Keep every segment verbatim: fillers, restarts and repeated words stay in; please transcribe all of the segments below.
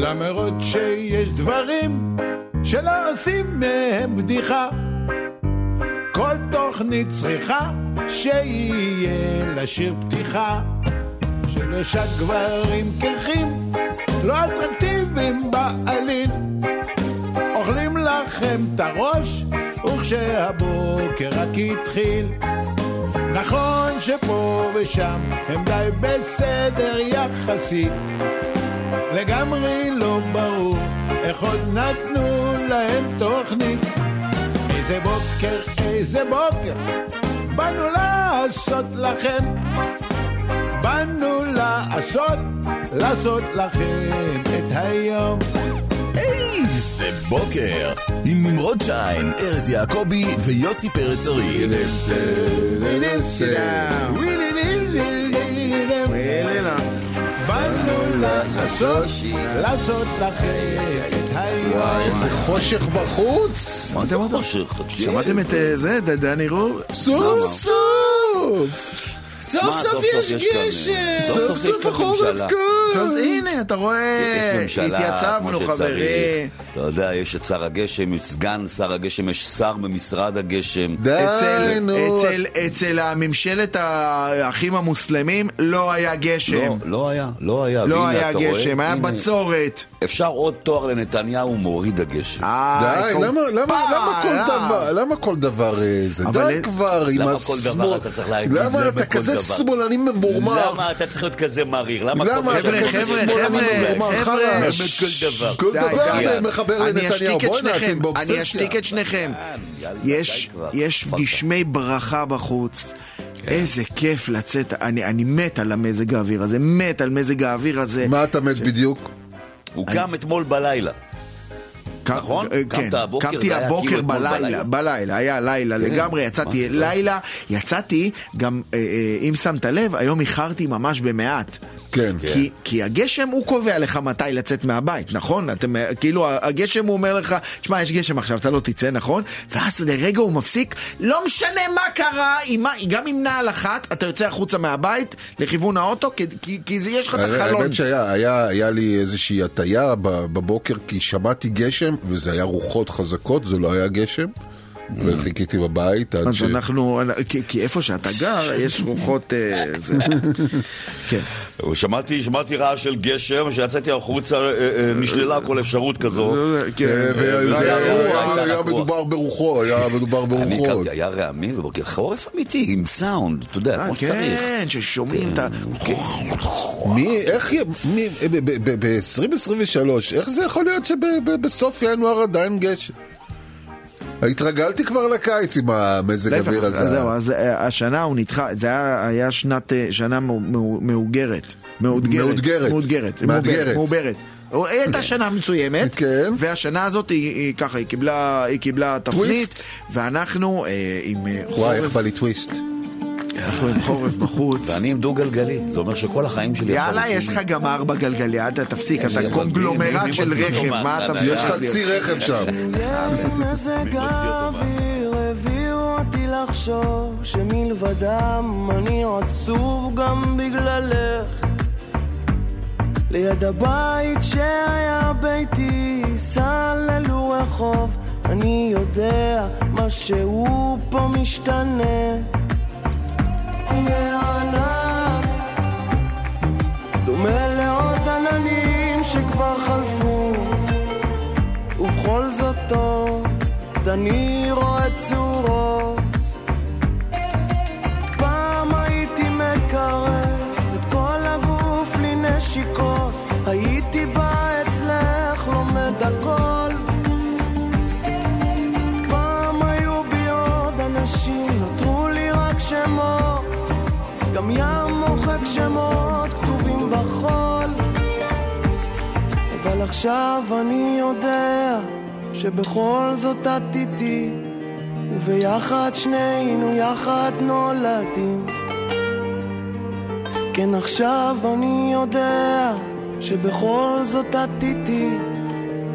למרות שיש דברים שלא עושים מהם בדיחה, כל תוכנית צריכה שיהיה לשיר פתיחה. שלושה גברים קרחים לא אטרקטיביים בעליל, אוכלים לכם את הראש וכשהבוקר רק התחיל. נכון שפה ושם הם די בסדר יחסית, לגמרי לא ברור איך עוד נתנו להם תוכנית. איזה בוקר, איזה בוקר, באנו לעשות לכם, באנו לעשות, לעשות לכם את היום. איזה בוקר עם נמרוד שיין, ארז יעקבי ויוסי פרץ ארי. באנו לעשות, לעשות לכם את היום. וואי, איזה חושך בחוץ. מה זה חושך? תקשיב, שמעתם את זה? דני רוב? סוף סוף סוף סוף יש גשם, סוף סוף החורף כאן. הנה, אתה רואה, התייצבנו חברים. אתה יודע, יש את שר הגשם, יש סגן שר הגשם, יש שר במשרד הגשם. אצל הממשלת האחים המוסלמים לא היה גשם. לא היה, לא היה. לא היה גשם, היה בצורת. אפשר עוד תואר לנתניהו, מוריד הגשם. די, למה כל דבר זה? די כבר עם השמאל. למה אתה כזה שמאלני ממורמר? למה אתה צריך להיות כזה מעריך? למה אתה כזה שמאלני ממורמר? חבר'ה, כל דבר מחבר לנתניהו. אני אשתיק את שניכם. יש גשמי ברכה בחוץ. איזה כיף לצאת. אני מת על המזג האוויר הזה. מת על מזג האוויר הזה. מה אתה מת בדיוק? הוא קם אתמול בלילה, נכון? קמתי הבוקר בלילה, בלילה, היה לילה לגמרי, יצאתי לילה, יצאתי גם, אם שמת לב, היום איחרתי ממש במעט, כי הגשם הוא קובע לך מתי לצאת מהבית, נכון? כאילו הגשם הוא אומר לך, תשמע, יש גשם עכשיו, אתה לא תצא, נכון? ואז לרגע הוא מפסיק, לא משנה מה קרה, גם אם נעל אחת, אתה יוצא החוצה מהבית לכיוון האוטו, כי יש לך את החלון. האמת שהיה לי איזושהי הטיה בבוקר, כי שמעתי גשם וזה היה רוחות חזקות, זה לא היה גשם, וחיכיתי בבית. אז אנחנו, כי איפה שאתה גר יש רוחות. שמעתי שמעתי רעש של גשם, שיצאתי החוצה נשללה כל אפשרות כזו. היה מדובר ברוחו, היה מדובר ברוחות. היה רעמים ובוקר חורף אמיתי עם סאונד, אתה יודע, כמו שצריך. כן, ששומעים את ה... ב-עשרים עשרים ושלוש איך זה יכול להיות שבסוף ינואר עדיין גשם? התרגלתי כבר לקיץ עם המזג אוויר הזה. זהו, אז השנה הוא נדחה, זה היה שנת, שנה מאותגרת. מאותגרת. מאותגרת. מאוברת. הייתה שנה מצוימת, והשנה הזאת היא ככה, היא קיבלה תפנית, ואנחנו עם חורף. וואי, איך בא לי טוויסט. אנחנו עם חורף בחוץ. ואני עם דו גלגלי, זה אומר שכל החיים שלי... יאללה, יש לך גם ארבע גלגלי, אתה תפסיק, אתה קונגלומרט של רכב, מה אתה... יש לך ציר רכב שם. מזג האוויר הביאו אותי לחשוב שמלבדם אני עצוב גם בגללך. ליד הבית שהיה ביתי סללו רחוב, אני יודע מה שהוא פה משתנה. הענן דומה לעוד עננים שכבר חלפו, ובכל זאת עוד אני רואה צורות. פעם הייתי מקרב את כל הגוף לנשיקות, הייתי בא אצלך לומד הכל. פעם היו בי עוד אנשים, נותרו לי רק שמות, גם ים מוחק שמות כתובים בחול. אבל עכשיו אני יודע שבכל זאת את איתי, וביחד שנינו יחד נולדים. כן, עכשיו אני יודע שבכל זאת את איתי,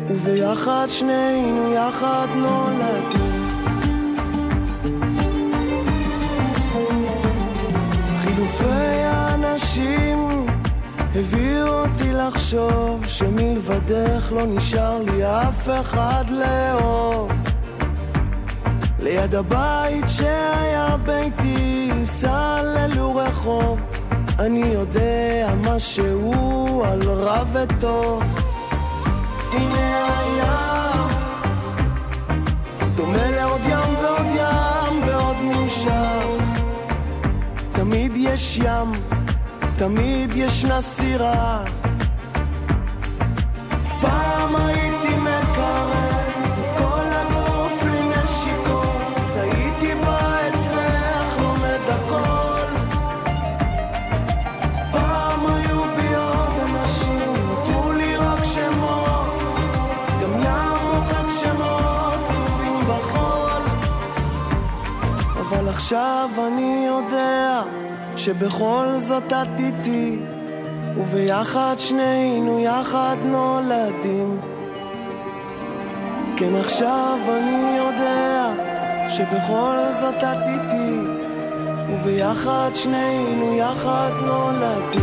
וביחד שנינו יחד נולדים. חילופי האנשים הביא אותי לחשוב שמלבדך לא נשאר לי אף אחד לאהוב. ליד הבית שהיה ביתי סללו רחוב. אני יודע מה שהוא על רע וטוב. הנה הים דומה לעוד ים ועוד ים ועוד נמשך. תמיד יש ים, תמיד ישנה סירה. פעם הייתי מקרב את כל הגוף לנשיקות, הייתי בא אצלך לומד הכל. פעם היו בי עוד אנשים, נותרו לי רק שמות, גם ים מוחק שמות כתובים בחול. אבל עכשיו אני יודע שבכל זאת את איתי, וביחד שנינו יחד נולדים. כן, עכשיו אני יודע שבכל זאת את איתי, וביחד שנינו יחד נולדים.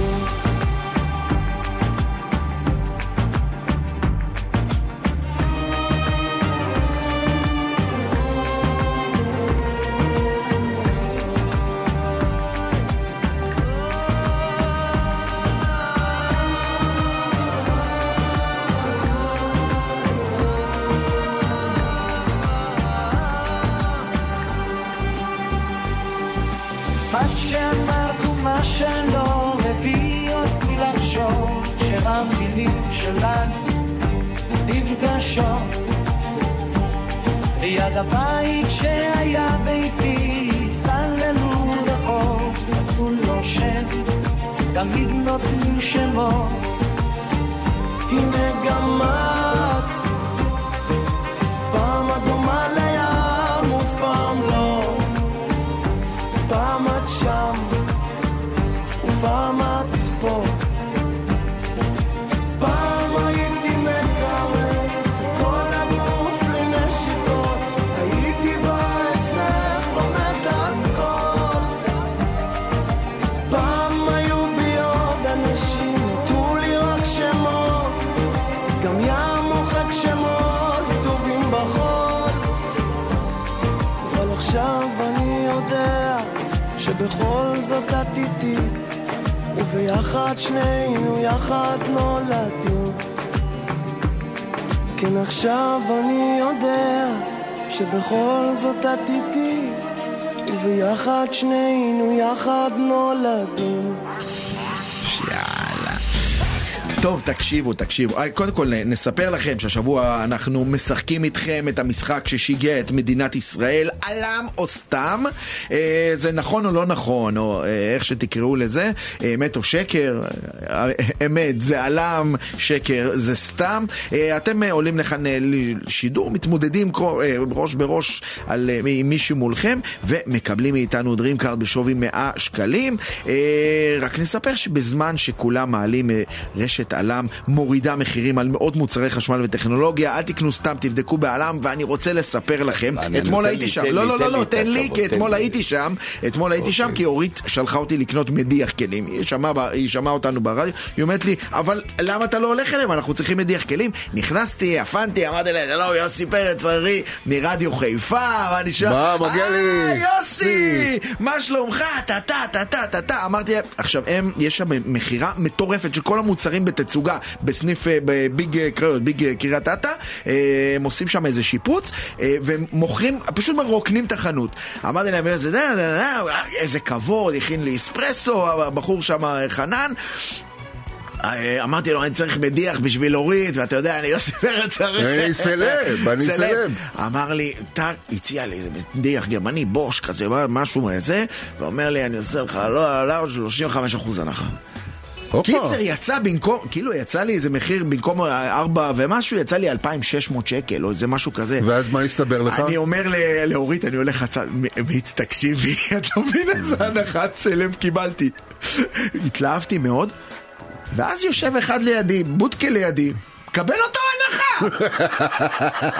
ליד הבית שהיה ביתי סללו רחוב, נתנו לו שם, תמיד נותנים שמות. הנה גם את פעם אדומה לים ופעם לא, פעם את שם ופעם את פה. בכל זאת את איתי, וביחד שנינו יחד נולדים. כן, עכשיו אני יודע שבכל זאת את איתי, וביחד שנינו יחד נולדים. טוב, תקשיבו, תקשיבו. קודם כל נספר לכם שהשבוע אנחנו משחקים איתכם את המשחק ששיגע את מדינת ישראל, עלם או סתם. זה נכון או לא נכון, או איך שתקראו לזה, אמת או שקר. אמת זה עלם, שקר זה סתם. אתם עולים לכאן לשידור, מתמודדים ראש בראש על מישהו מולכם, ומקבלים מאיתנו דרימקארט בשווי מאה שקלים. רק נספר שבזמן שכולם מעלים רשת עלם מורידה מחירים על מאות מוצרי חשמל וטכנולוגיה. אל תקנו סתם, תבדקו בעלם. ואני רוצה לספר לכם, אתמול הייתי שם. לא לא לא, תן לי, כי אתמול הייתי שם. אתמול הייתי שם כי אורית שלחה אותי לקנות מדיח כלים. היא שמעה אותנו ברדיו, היא אומרת לי, אבל למה אתה לא הולך אליהם? אנחנו צריכים מדיח כלים. נכנסתי, הפנתי, אמרתי לה, לא, יוסי פרץ ארי מרדיו חיפה. מה מגיע לי? יוסי, מה שלומך? טה טה טה טה טה. אמרתי, עכשיו יש שם מחירה מטורפת של כל המוצרים בתצוגה, בסניף בביג קריות, ביג קריית אתא. הם עושים שם איזה שיפוץ ומוכרים, פשוט מרוקנים את החנות. אמרתי להם, איזה כבוד, הכין לי אספרסו הבחור שם, חנן. אמרתי לו, אני צריך מדיח בשביל אורית, ואתה יודע, אני יוסי פרץ ארי, אני סלב, אני סלב. אמר לי, אתה הציע לי איזה מדיח גרמני, בוש כזה, משהו מהזה, ואומר לי, אני עושה לך שלושים וחמישה אחוז הנחה. קיצר, יצא במקום, כאילו יצא לי איזה מחיר במקום ארבע ומשהו, יצא לי אלפיים ושש מאות שקל או איזה משהו כזה. ואז מה הסתבר לך? אני אומר להורית, אני הולך חצה, מיץ, תקשיבי, את לא מבין איזה הנחת סלם קיבלתי. התלהבתי מאוד, ואז יושב אחד לידי, בודקה לידי, קבל אותו הנחה!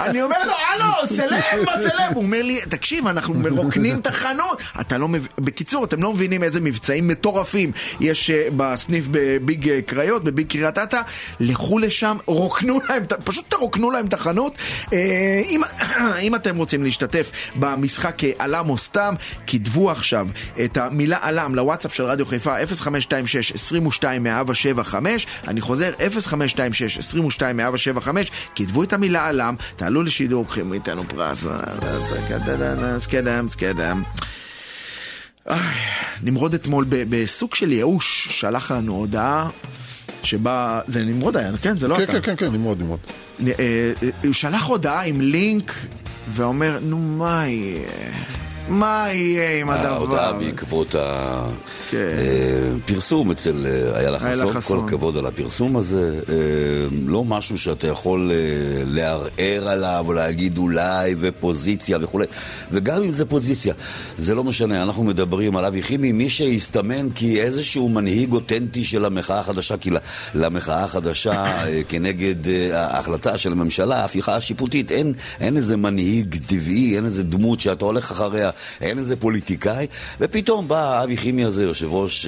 אני אומר לו, הלו, סלב, מה סלב? הוא אומר לי, תקשיב, אנחנו מרוקנים את החנות. בקיצור, אתם לא מבינים איזה מבצעים מטורפים יש בסניף בביג קריות, בביג קריית אתא. לכו לשם, רוקנו להם, פשוט תרוקנו להם את החנות. אם אתם רוצים להשתתף במשחק עלם או סתם, כתבו עכשיו את המילה עלם לוואטסאפ של רדיו חיפה, אפס חמש שתיים שש עשרים ושתיים מאה שבע חמש. אני חוזר, אפס חמש שתיים שש עשרים ושתיים מאה שבע חמש. כתבו את המילה עלם, תעלו לשידור, קחים איתנו פרס. סקדם, סקדם. נמרוד אתמול בסוג של יאוש שלח לנו הודעה שבה, זה נמרוד היה, כן? זה לא אתה. כן, כן, כן, נמרוד, נמרוד. הוא שלח הודעה עם לינק ואומר, נו, מה יהיה? מה יהיה עם הדבר? ההודעה בעקבות הפרסום אצל איילה חסון, כל הכבוד על הפרסום הזה, לא משהו שאתה יכול לערער עליו או להגיד אולי ופוזיציה וכו', וגם אם זה פוזיציה זה לא משנה, אנחנו מדברים עליו יחימי, מי שהסתמן כאיזשהו מנהיג אותנטי של המחאה החדשה, כי למחאה החדשה כנגד ההחלטה של הממשלה, ההפיכה השיפוטית, אין איזה מנהיג טבעי, אין איזה דמות שאתה הולך אחריה, אין איזה פוליטיקאי, ופתאום בא אבי חימי הזה, יושב ראש,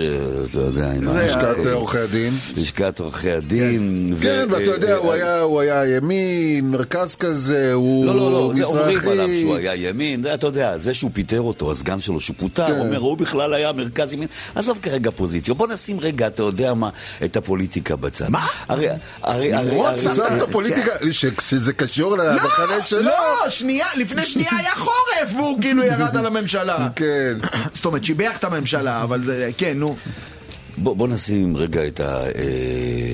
אתה יודע, לשכת עורכי הדין. לשכת עורכי הדין. כן, ואתה יודע, הוא היה ימין, מרכז כזה, הוא מזרחי. לא, לא, לא, אומרים עליו שהוא היה ימין, אתה יודע, זה שהוא פיטר אותו, הסגן שלו שהוא פוטר, אומר, הוא בכלל היה מרכז ימין. עזוב כרגע פוזיציה, בוא נשים רגע, אתה יודע מה, את הפוליטיקה בצד. מה? הרי, הרי, הרי, הרי. עזוב את הפוליטיקה, שזה קשור לבחנה שלו. לא, שנייה, לפני שנייה היה חורף, והוא כאילו ירד על הממשלה. כן. זאת אומרת, שיבח את הממשלה, אבל זה, כן, נו. בוא נשים רגע את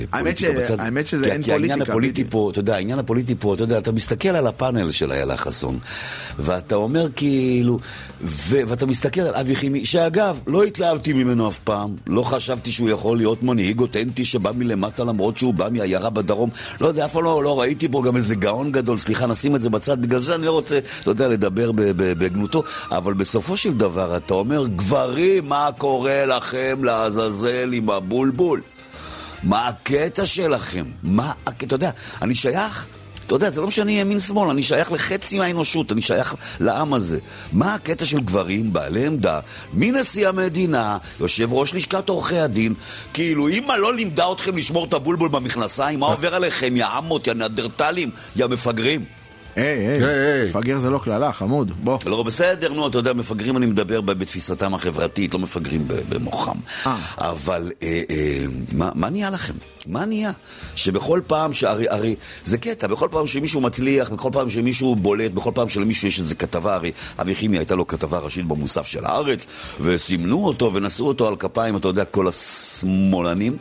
הפוליטיקה בצד. האמת שזה אין פוליטיקה. כי העניין הפוליטי פה, אתה יודע, העניין הפוליטי פה, אתה יודע, אתה מסתכל על הפאנל של איילה חסון, ואתה אומר כאילו, ואתה מסתכל על אבי חימי, שאגב, לא התלהבתי ממנו אף פעם, לא חשבתי שהוא יכול להיות מנהיג אותנטי שבא מלמטה, למרות שהוא בא מהעיירה בדרום, לא יודע, אף פעם לא ראיתי פה גם איזה גאון גדול, סליחה, נשים את זה בצד, בגלל זה אני לא רוצה, אתה יודע, לדבר בגנותו, אבל בסופו של דבר אתה אומר, גברים, מה קורה לכם לעזאזל? עם הבולבול, מה הקטע שלכם? מה הקטע? אתה יודע, אני שייך, אתה יודע, זה לא שאני ימין שמאל, אני שייך לחצי מהאנושות, אני שייך לעם הזה. מה הקטע של גברים, בעלי עמדה, מנשיא המדינה, יושב ראש לשכת עורכי הדין, כאילו, אמא לא לימדה אתכם לשמור את הבולבול במכנסיים, מה עובר עליכם, יא עמות, יא נדרטלים, יא מפגרים? היי, היי, מפגר זה לא כללה, חמוד, בוא. לא, בסדר, נו, אתה יודע, מפגרים אני מדבר בתפיסתם החברתית, לא מפגרים במוחם. אבל מה נהיה לכם? מה נהיה? שבכל פעם, הרי, זה קטע, בכל פעם שמישהו מצליח, בכל פעם שמישהו בולט, בכל פעם שלמישהו יש איזה כתבה, הרי אבי חימי הייתה לו כתבה ראשית במוסף של הארץ, וסימנו אותו ונשאו אותו על כפיים, אתה יודע, כל השמאלנים.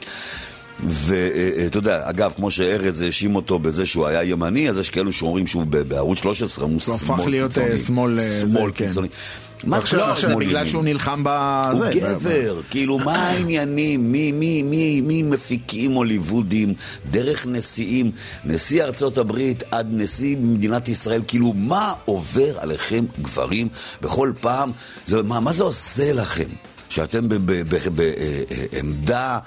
ואתה יודע, אגב, כמו שארז האשים אותו בזה שהוא היה ימני, אז יש כאלו שאומרים שהוא בערוץ שלוש עשרה הוא הפך להיות שמאל קיצוני. מה זה בגלל שהוא נלחם בזה? הוא גבר, כאילו מה העניינים? מי מפיקים הוליוודים, דרך נשיאים, נשיא ארצות הברית עד נשיא מדינת ישראל, כאילו מה עובר עליכם גברים בכל פעם? מה זה עושה לכם? שאתם בעמדה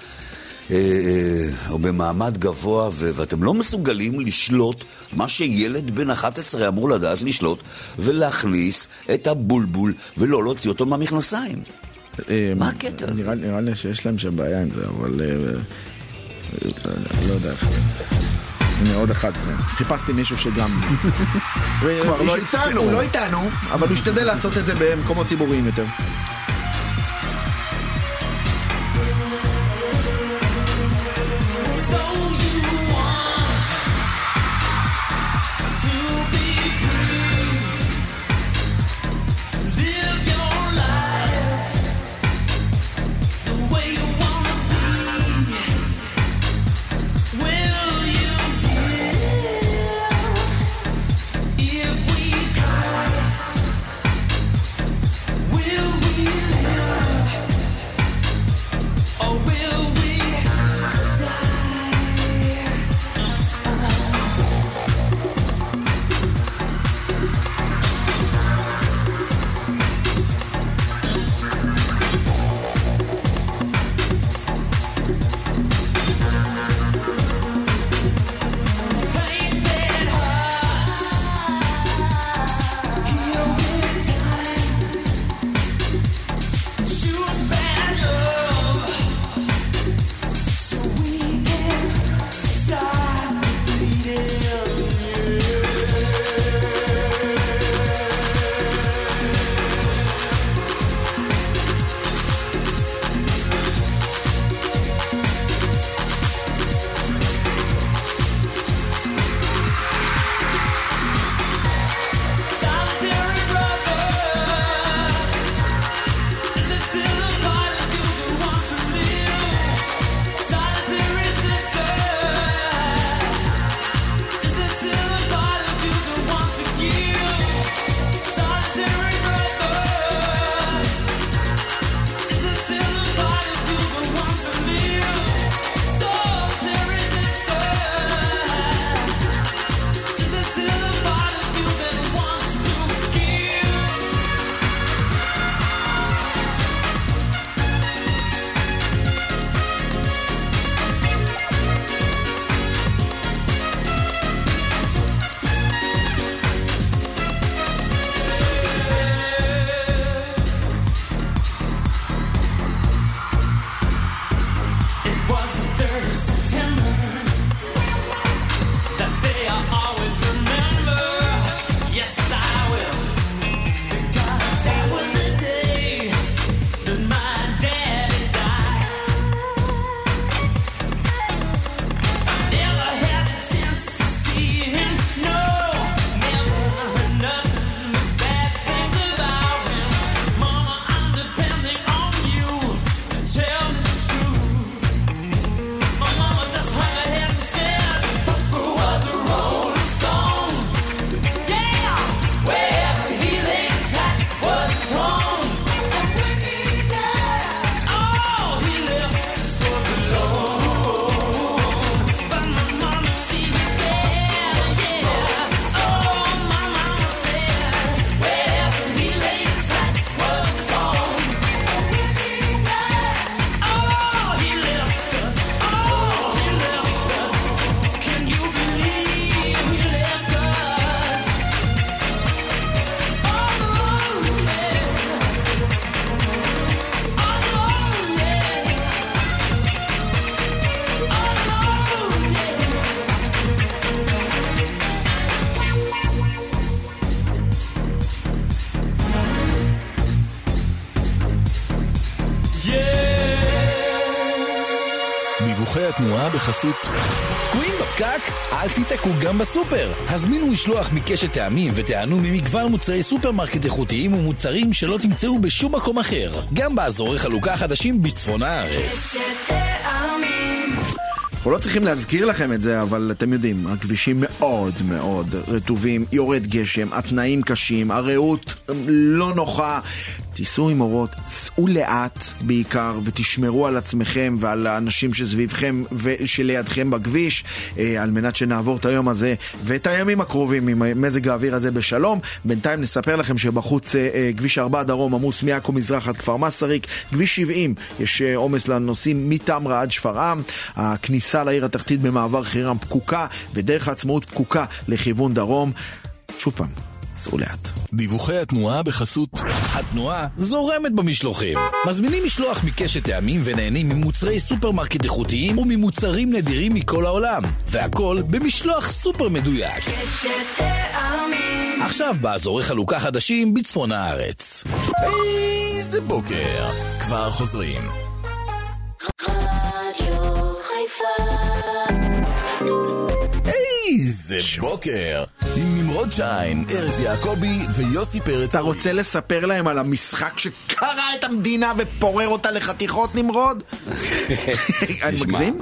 או במעמד גבוה ואתם לא מסוגלים לשלוט מה שילד בן אחת עשרה אמור לדעת לשלוט ולהכניס את הבולבול ולא להוציא אותו מהמכנסיים. מה הקטע הזה? נראה לי שיש להם שבעיה עם זה, אבל לא יודע. הנה עוד אחת, חיפשתי מישהו שגם הוא לא איתנו, אבל הוא השתדל לעשות את זה במקומות ציבוריים יותר. Will we דיווחי התנועה בחסות תקועים בפקק? אל תתקעו גם בסופר. הזמינו משלוח מקשת טעמים ותענו ממגוון מוצרי סופרמרקט איכותיים ומוצרים שלא תמצאו בשום מקום אחר, גם באזורי חלוקה חדשים בצפון הארץ. אנחנו לא צריכים להזכיר לכם את זה, אבל אתם יודעים, הכבישים מאוד מאוד רטובים, יורד גשם, התנאים קשים, הרעות לא נוחה. תיסעו עם אורות, סעו לאט בעיקר, ותשמרו על עצמכם ועל האנשים שסביבכם ושלידכם בכביש, על מנת שנעבור את היום הזה ואת הימים הקרובים עם מזג האוויר הזה בשלום. בינתיים נספר לכם שבחוץ כביש ארבע דרום עמוס מיאקו מזרח עד כפר מסריק, כביש שבעים יש עומס לנוסעים מתמרה עד שפרעם, הכניסה לעיר התחתית במעבר חירם פקוקה, ודרך העצמאות פקוקה לכיוון דרום. שוב פעם, סעו לאט. דיווחי התנועה בחסות התנועה זורמת במשלוחים. מזמינים משלוח מקשת טעמים ונהנים ממוצרי סופרמרקט איכותיים וממוצרים נדירים מכל העולם, והכל במשלוח סופר מדויק. קשת טעמים, עכשיו באזורי חלוקה חדשים בצפון הארץ. איזה בוקר, כבר חוזרים. רדיו חיפה. איזה בוקר עם נמרוד שיין, ארז יעקבי ויוסי פרץ ארי. אתה רוצה לספר להם על המשחק שקרע את המדינה ופורר אותה לחתיכות, נמרוד? אני מגזים?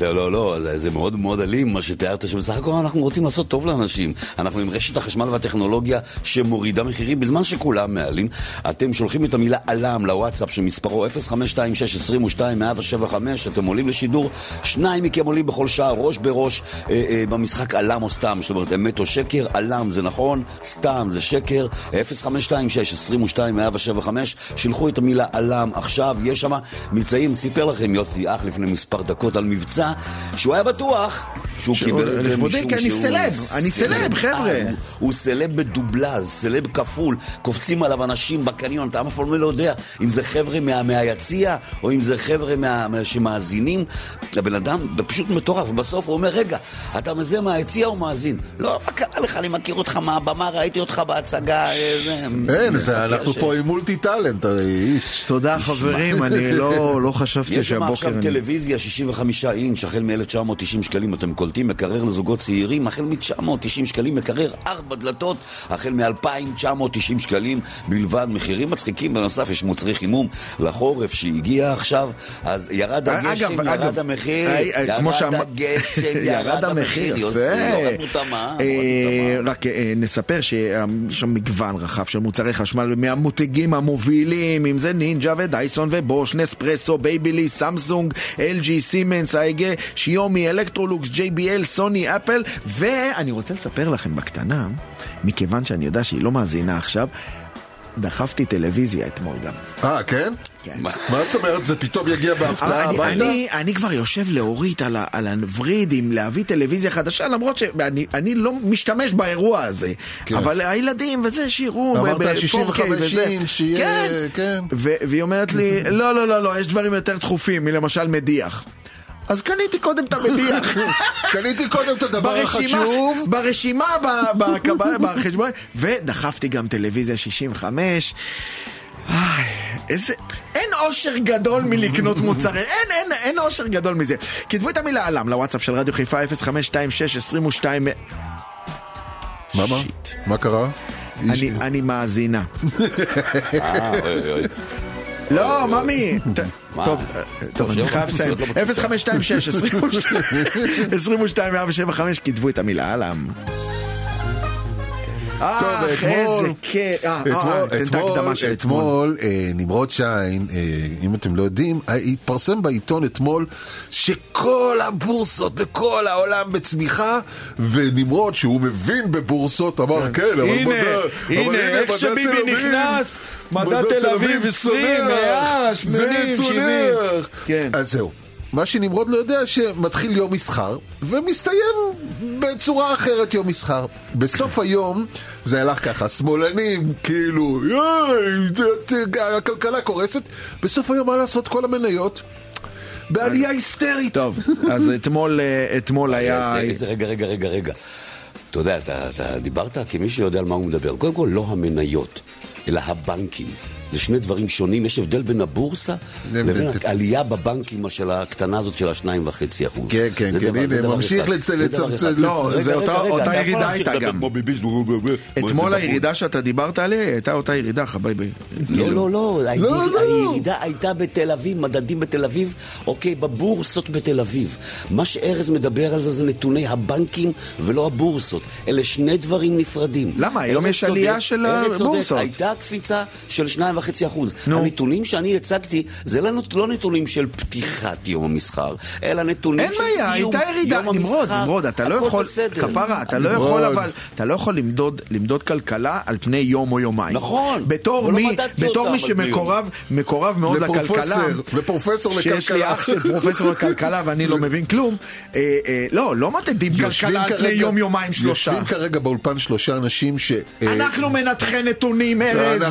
לא, לא, זה מאוד מאוד אלים מה שתיארת, שבסך הכל אנחנו רוצים לעשות טוב לאנשים. אנחנו עם רשת החשמל והטכנולוגיה שמורידה מחירים בזמן שכולם מעלים. אתם שולחים את המילה עלם לוואטסאפ שמספרו אפס חמש שתיים שש עשרים ושתיים מאה שבעים וחמש. אתם עולים לשידור, שניים מכם עולים בכל שעה ראש בראש במשחק אלם או סתם, זאת אומרת, אמת או שקר. אלם זה נכון, סתם זה שקר. אפס חמש שתיים שש עשרים ושתיים מאה שבעים וחמש. שילחו את המילה אלם עכשיו. יש שם מצעים. סיפר לכם יוסי אח לפני מספר דקות על מבצע שהוא היה בטוח שהוא קיבל את זה משום שהוא... אני סלב, אני סלב, חבר'ה. הוא סלב בדובלז, סלב כפול. קופצים עליו אנשים בקניון, אתה אף פעם לא יודע אם זה חבר'ה מהיציע או אם זה חבר'ה שמאזינים. הבן אדם פשוט מטורף, ובסוף הוא אומר, רגע, אתה מזה היציע הוא מאזין. לא, מה קרה לך? אני מכיר אותך מהבמה, ראיתי אותך בהצגה. אין, אנחנו פה עם מולטי טלנט. תודה חברים, אני לא חשבתי שהבוקר... יש עכשיו טלוויזיה שישים וחמישה אינץ' החל מ-אלף תשע מאות תשעים שקלים אתם קולטים, מקרר לזוגות צעירים החל מ-תשע מאות תשעים שקלים, מקרר ארבע דלתות החל מ-אלפיים תשע מאות תשעים שקלים בלבד. מחירים מצחיקים. בנוסף יש מוצרי חימום לחורף שהגיע עכשיו, אז ירד הגשם, ירד המחיר, ירד הגשם, ירד המחיר. רק נספר שיש מגוון רחב של מוצרי חשמל מהמותגים המובילים, אם זה נינג'ה ודייסון ובוש, נספרסו, בייבילי, סמסונג, אלג'י, סימנס, היהודים, שיומי, אלקטרולוקס, ג'יבי אל, סוני, אפל. ואני רוצה לספר לכם בקטנה, מכיוון שאני יודע שהיא לא מאזינה עכשיו, דחפתי טלוויזיה אתמול גם. אה, כן? מה זאת אומרת? זה פתאום יגיע בהפתעה הביתה? אני כבר יושב להורית על הנבריד עם להביא טלוויזיה חדשה, למרות שאני לא משתמש באירוע הזה, אבל הילדים וזה שירו אמרת שישים וחמש אינץ' שיהיה, כן, והיא אומרת לי לא, לא, לא, יש דברים יותר דחופים מלמשל מדיח. אז קניתי קודם את המדיח, קניתי קודם את הדבר החשוב ברשימה, בחשבון, ודחפתי גם טלוויזיה שישים וחמש. אין אושר גדול מלקנות מוצר, אין אושר גדול מזה. כתבו את המילה עלם לוואטסאפ של רדיו חיפה אפס חמש שתיים שש עשרים ושתיים. מה מה? מה קרה? אני מאזינה. לא, ממי, טוב, אני חייב לסיים. אפס חמש שתיים שש עשרים ושתיים מאה שבעים וחמש, כתבו את המילה עלם. אתמול נמרוד שיין, אם אתם לא יודעים, התפרסם בעיתון אתמול שכל הבורסות בכל העולם בצמיחה, ונמרוד שהוא מבין בבורסות אמר כן, הנה איך שביבי נכנס מדע תל אביב עשרים, מאה, שמונים, שבעים. אז זהו, מה שנמרוד לא יודע שמתחיל יום מסחר ומסתיים בצורה אחרת יום מסחר. בסוף היום זה הלך ככה, שמאלנים כאילו הכלכלה קורסת, בסוף היום מה לעשות, כל המניות בעלייה היסטרית. טוב, אז אתמול אתמול היה רגע רגע רגע רגע אתה יודע, אתה דיברת כמי שיודע על מה הוא מדבר. קודם כל לא המניות אלא הבנקים. זה שני דברים שונים, יש הבדל בין הבורסה לבין העלייה בבנקים של הקטנה הזאת של השניים וחצי אחוז. כן, כן, כן, ממשיך לצמצם. לא, זה אותה ירידה הייתה גם. אתמול הירידה שאתה דיברת עליה, הייתה אותה ירידה, חביבי. לא, לא, לא, הירידה הייתה בתל אביב, מדדים בתל אביב, אוקיי, בבורסות בתל אביב. מה שארז מדבר על זה זה נתוני הבנקים ולא הבורסות. אלה שני דברים נפרדים. למה? היום יש עלייה של הבורסות. הייתה קפיצה של שניים וחצי אחוז. הנתונים שאני הצגתי, זה לא נתונים של פתיחת יום המסחר, אלא נתונים של סיום יום המסחר. נמרוד, אתה לא יכול, כפרה, אתה לא יכול, אבל אתה לא יכול למדוד כלכלה על פני יום או יומיים. נכון. בתור מי שמקורב מאוד לכלכלה, שיש לי אח של פרופסור לכלכלה ואני לא מבין כלום, לא, לא מתדים כלכלה על פני יום יומיים שלושה. יושבים כרגע באולפן שלושה אנשים ש... אנחנו מנתחי נתונים, ארז.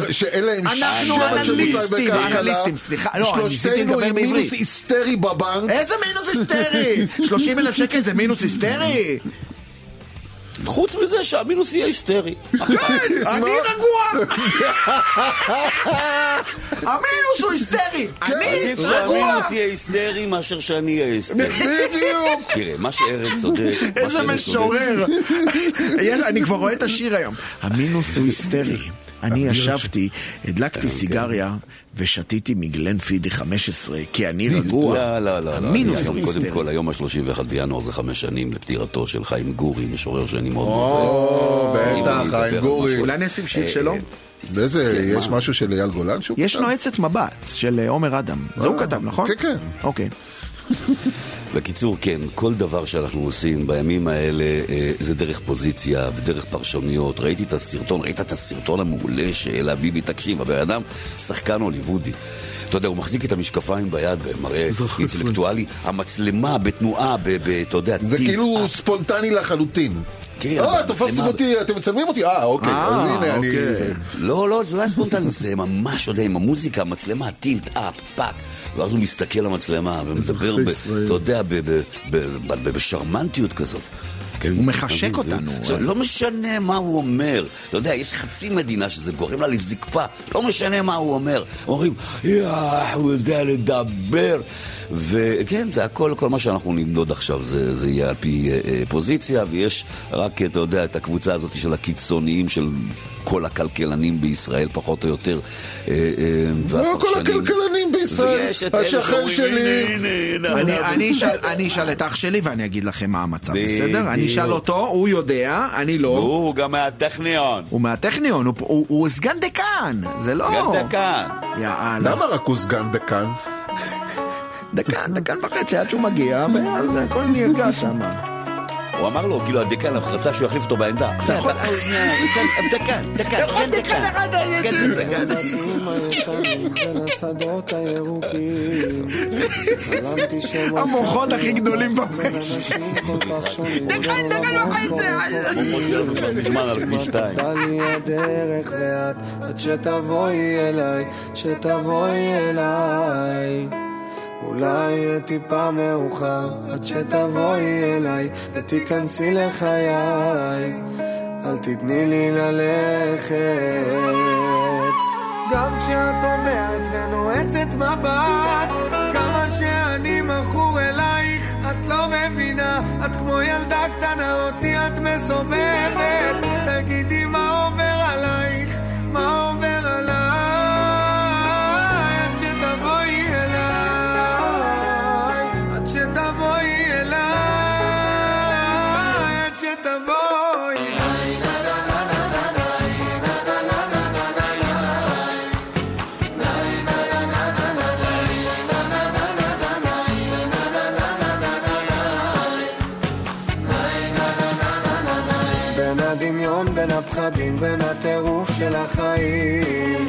אנחנו אנליסטים. אנליסטים, סליחה. שלושתנו עם מינוס היסטרי בבנק. איזה מינוס היסטרי? שלושים אלף שקל זה מינוס היסטרי? חוץ מזה שהמינוס יהיה היסטרי. כן, אני רגוע. המינוס הוא היסטרי. אני רגוע. שהמינוס יהיה היסטרי מאשר שאני יהיה היסטרי. בדיוק. תראה, מה שארץ צודק. איזה משורר. אני כבר רואה את השיר היום. המינוס הוא היסטרי. אני ישבתי, הדלקתי סיגריה ושתיתי מגלנפידי חמש עשרה כי אני רגוע. לא, לא, לא, המינוס הוא היסטרי. קודם כל, היום ה-שלושים ואחד בינואר זה חמש שנים לפטירתו של חיים גורי, משורר שאני מאוד מאוד... או, בטח, חיים גורי. אולי נשים שיר שלו? איזה, יש משהו של אייל גולן? יש נועצת מבט של עומר אדם. זה הוא כתב, נכון? כן, כן. אוקיי. בקיצור, כן, כל דבר שאנחנו עושים בימים האלה זה דרך פוזיציה ודרך פרשנויות. ראיתי את הסרטון, ראית את הסרטון המעולה שאלה ביבי, תקשיב, הבן אדם שחקן הוליוודי, אתה יודע, הוא מחזיק את המשקפיים ביד במראה אינטלקטואלי, המצלמה בתנועה, אתה יודע, זה כאילו ספונטני לחלוטין. אה, תופסתם אותי, אתם מצלמים אותי, אה, אוקיי, אז הנה, אני... לא, לא, זה לא ספונטני, זה ממש, יודע, עם המוזיקה, המצלמה, הטילט, אפ, פאק, ואז הוא מסתכל למצלמה ומדבר, אתה יודע, בשרמנטיות כזאת. הוא מחשק אותנו. לא משנה מה הוא אומר. אתה יודע, יש חצי מדינה שזה גורם לה לזקפה. לא משנה מה הוא אומר. אומרים, יאה, הוא יודע לדבר. וכן, זה הכל, כל מה שאנחנו נמדוד עכשיו, זה, זה יהיה על פי אה, פוזיציה, ויש רק, אתה יודע, את הקבוצה הזאת של הקיצוניים, של כל הכלכלנים בישראל, פחות או יותר. אה, אה, לא כל הכלכלנים בישראל, השכן שלי. אני אשאל את אח שלי, ואני אגיד לכם מה המצב, בסדר? אני אשאל אותו, הוא יודע, אני לא. הוא גם מהטכניון. הוא מהטכניון, הוא סגן דקן, זה לא. סגן דקן. למה רק הוא סגן דקן? דקן, דקן וחצי, עד שהוא מגיע, ואז הכל נרגע שם. הוא אמר לו, כאילו, הדקן, אנחנו רצה שהוא יחליף אותו בעמדה. דקן, דקן, סגן דקן. המוחות הכי גדולים במשך. דקן, דקן וחצי. המוחות שלנו כבר נשמע על כביש שתיים. עד שתבואי אליי, שתבואי אליי. אולי יהיה טיפה מאוחר עד שתבואי אליי ותיכנסי לחיי, אל תתני לי ללכת. גם כשאת עוברת ונועצת מבט, כמה שאני מכור אלייך את לא מבינה, את כמו ילדה קטנה אותי את מסובבת, תגידי מה עובר עלייך, מה עובר עלייך. פחדים בין הטירוף של החיים,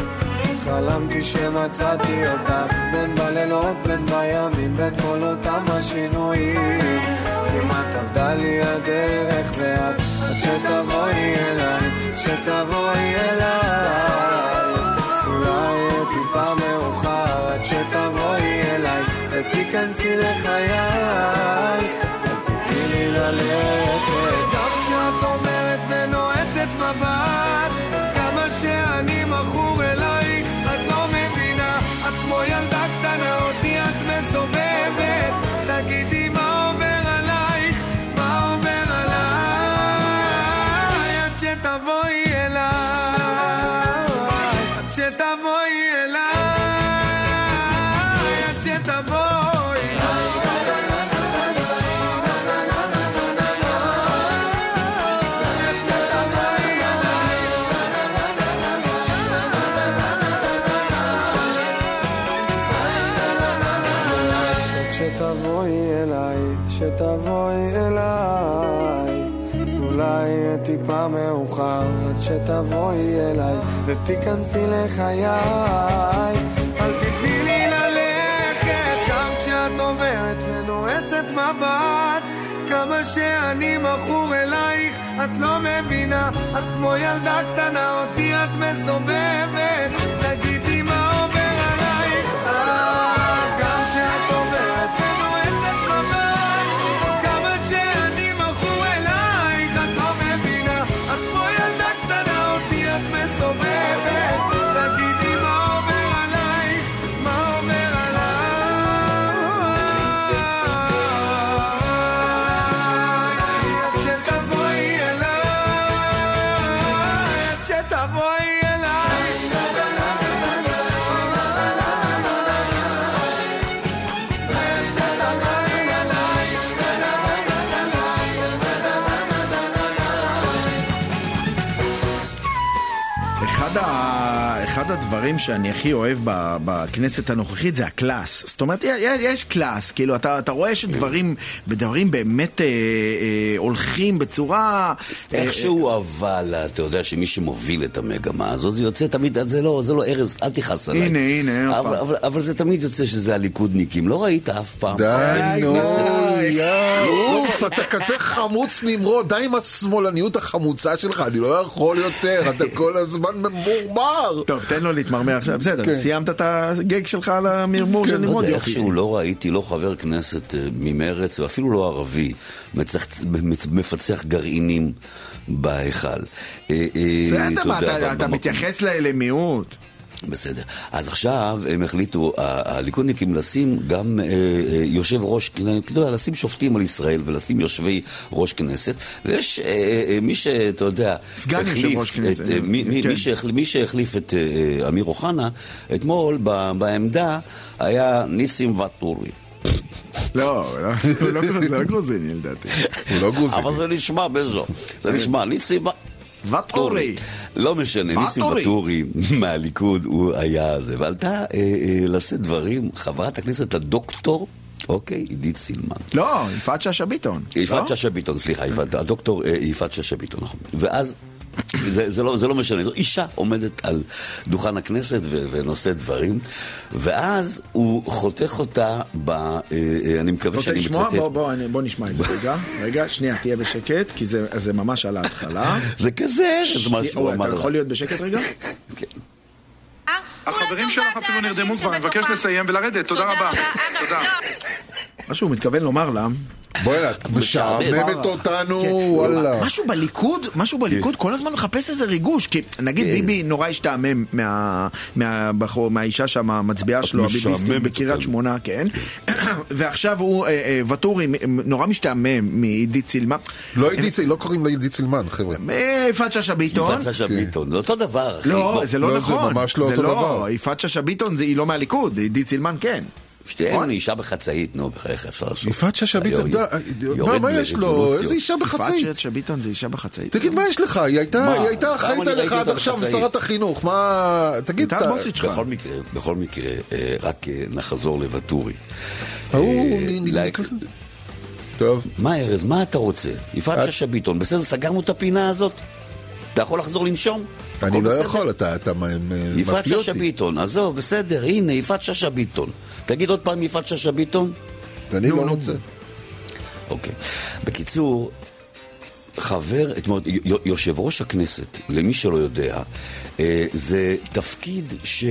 חלמתי שמצאתי אותך בין בלילות בין בימים, בין כל אותם השינויים, כמעט עבדה לי הדרך ואת עד שתבואי אליי, שתבואי אליי. אולי טיפה מאוחר עד שתבואי אליי ותיכנסי לחיי, אל תתני לי ללכת. גם שאת אומרת ונועצת מבט, כמה שאני מכור אלייך את לא שתבואי אליי, שתבואי אליי, אולי טיפה מאוחר, שתבואי אליי ותיכנסי לחיי. אל תתני לי ללכת גם כשאת עוברת ונועצת מבט, כמה שאני מכור אלייך את לא מבינה, את כמו ילדה קטנה אותי את מסובבת, תגידי מה עובר עלייך גם שאת עוברת ונועצת מבט, כמה שאני מכור אלייך את לא מבינה, את כמו ילדה קטנה אותי את מסובבת, תגידי מה עובר עלייך, מה עובר עלייך, שתבואי אליי, שתבואי אליי. אחד הדברים שאני הכי אוהב בכנסת הנוכחית זה הקלאס. זאת אומרת, יש קלאס, כאילו, אתה, אתה רואה שדברים, בדברים באמת, אה, אה, הולכים בצורה, איכשהו, אה, אבל, אתה יודע שמי שמוביל את המגמה הזו, זה יוצא תמיד, זה לא, זה לא ארז, אל תיחס עליי. הנה, הנה, אבל, אבל, אבל זה תמיד יוצא שזה הליכודניקים. לא ראית אף פעם. די, נו, יאו, אתה כזה חמוץ נמרוד, די עם השמאלניות החמוצה שלך, אני לא יכול יותר, אתה כל הזמן ממורמר. טוב, תן לו להתמרמר עכשיו, בסדר, סיימת את הגג שלך על המרמור של נמרוד יופי. איכשהו לא ראיתי, לא חבר כנסת ממרץ, ואפילו לא ערבי, מפצח גרעינים בהיכל. בסדר, מה, אתה מתייחס למיעוט? בסדר. אז עכשיו הם החליטו, הליכודניקים, לשים גם יושב ראש, לשים שופטים על ישראל ולשים יושבי ראש כנסת, ויש מי שאתה יודע, סגן יושב ראש כנסת. מי שהחליף את אמיר אוחנה, אתמול בעמדה היה ניסים ואטורי. לא, זה לא גרוזיני, לדעתי. אבל זה נשמע בזו. זה נשמע, ניסים ואטורי. ואטורי. לא משנה, ניסים ואטורי מהליכוד הוא היה זה. ועלתה לשאת דברים חברת הכנסת הדוקטור, אוקיי, עידית סילמן. לא, יפעת שאשא ביטון. יפעת שאשא ביטון, סליחה, הדוקטור יפעת שאשא ביטון, נכון. ואז זה, זה לא, זה לא משנה. זו אישה עומדת על דוכן הכנסת ו- ונושא דברים, ואז הוא חותך אותה ב, אה, אה, אני מקווה שאני לשמוע? מצטט. בוא, בוא, בוא נשמע את זה. רגע, רגע, שנייה, תהיה בשקט, כי זה, זה ממש על ההתחלה. זה כזה, ש... זה משהו, או, אתה יכול לה. להיות בשקט רגע? כן. החברים שלך אפילו נרדמו כבר, אני מבקש לסיים ולרדת, תודה רבה. תודה. משהו מתכוון לומר לה, בואי לה, את משעממת אותנו, וואלה. משהו בליכוד, משהו בליכוד, כל הזמן מחפש איזה ריגוש, כי נגיד ביבי נורא השתעמם מהאישה שם, המצביעה שלו, הביביסטית בקירת שמונה, כן? ועכשיו הוא, וטורי, נורא משתעמם מעידית סילמן. לא עידית סילמן, לא קוראים לה עידית סילמן, חבר'ה. יפעת שאשא ביטון. יפעת שאשא ביטון, זה אותו דבר. לא, זה לא נכון. זה ממש לא אותו דבר. יפעת שאשא ביטון, היא לא מהליכוד, עידית סילמן כן. שתיהן אישה בחצאית, נו, איך אפשר לעשות? יפעת שאשא ביטון, מה יש לו? איזה אישה בחצאית? יפעת שאשא ביטון זה אישה בחצאית. תגיד, מה יש לך? היא הייתה אחראית עליך עד עכשיו שרת החינוך, מה... תגיד, אתה... בכל מקרה, רק נחזור לוואטורי. הוא... טוב. מה, ארז, מה אתה רוצה? יפעת שאשא ביטון, בסדר, סגרנו את הפינה הזאת? אתה יכול לחזור לנשום? אני לא יכול, אתה מפליע אותי. יפעת שאשא ביטון, עזוב, בסדר, הנה, יפעת שאשא ביטון. תגיד עוד פעם יפעת שאשא ביטון? אני לא רוצה. אוקיי. בקיצור, חבר, יושב ראש הכנסת, למי שלא יודע, זה תפקיד ש...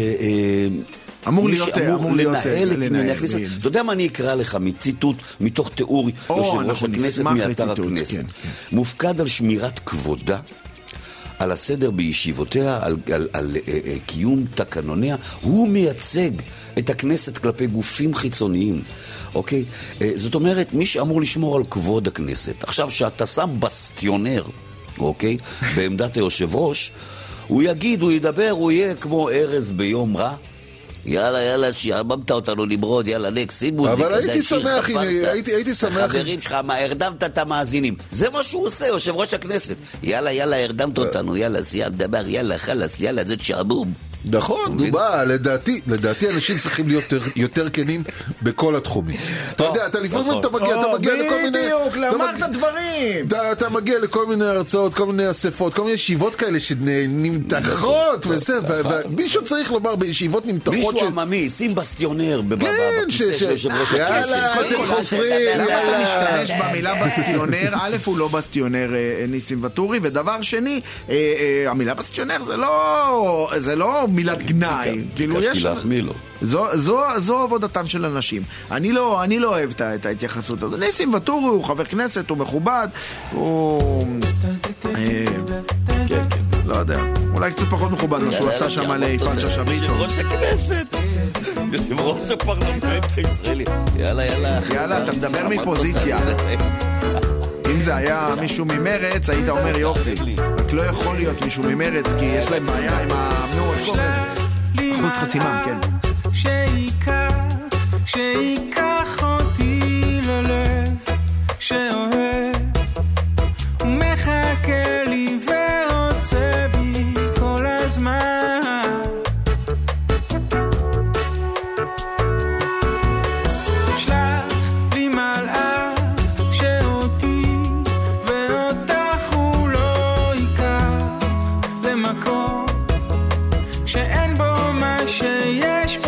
אמור להיות, אמור לנהל את ענייני הכנסת. אתה יודע מה אני אקרא לך מציטוט, מתוך תיאור יושב ראש הכנסת מאתר הכנסת. מופקד על שמירת כבודה, על הסדר בישיבותיה, על, על, על uh, uh, קיום תקנוניה. הוא מייצג את הכנסת כלפי גופים חיצוניים, אוקיי? Uh, זאת אומרת, מי שאמור לשמור על כבוד הכנסת, עכשיו שאתה שם בסטיונר, אוקיי? בעמדת היושב ראש, הוא יגיד, הוא ידבר, הוא יהיה כמו ארז ביום רע, יאללה, יאללה, שיעממת אותנו נמרוד, יאללה, נקס, עם מוזיקה. אבל הייתי שמח, הייתי שמח. החברים שלך, מה, הרדמת את המאזינים. זה מה שהוא עושה, יושב ראש הכנסת. יאללה, יאללה, הרדמת אותנו, יאללה, סיימת דבר, יאללה, חלס, יאללה, זה שעמום. נכון, דובה, לדעתי, לדעתי אנשים צריכים להיות יותר כנים בכל התחומים. אתה יודע, אתה לפעמים אתה מגיע, אתה מגיע לכל מיני... בדיוק, למדת דברים! אתה מגיע לכל מיני הרצאות, כל מיני אספות, כל מיני ישיבות כאלה שנמתחות, וזה, ומישהו צריך לומר בישיבות נמתחות... מישהו עממי, שים בסטיונר בכיסא של יושב ראש הקשר. יאללה, אתם חופרים! למה אתה משתמש במילה בסטיונר? א', הוא לא בסטיונר ניסים וטורי, ודבר שני, המילה בסטיונר זה לא... זה לא מילת גנאי, זו עבודתם של אנשים. אני לא אוהב את ההתייחסות הזאת. ניסים וטורי הוא חבר כנסת, הוא מכובד, הוא לא יודע, אולי קצת פחות מכובד מה שהוא עשה שם על איפן ששביט. יושב ראש הכנסת, יושב ראש הפרלמנט הישראלי. יאללה יאללה יאללה, אתה מדבר מפוזיציה. אם זה היה מישהו ממרץ היית אומר יופי, רק לא יכול להיות מישהו ממרץ כי יש להם בעיה עם אחוז חסימה. שיקח אותי ללב שאוהב ומחכה לי ורוצה בי כל הזמן, שלח לי מלאך שאותי ואותך הוא לא ייקח למקום שאין בו מה שיש בו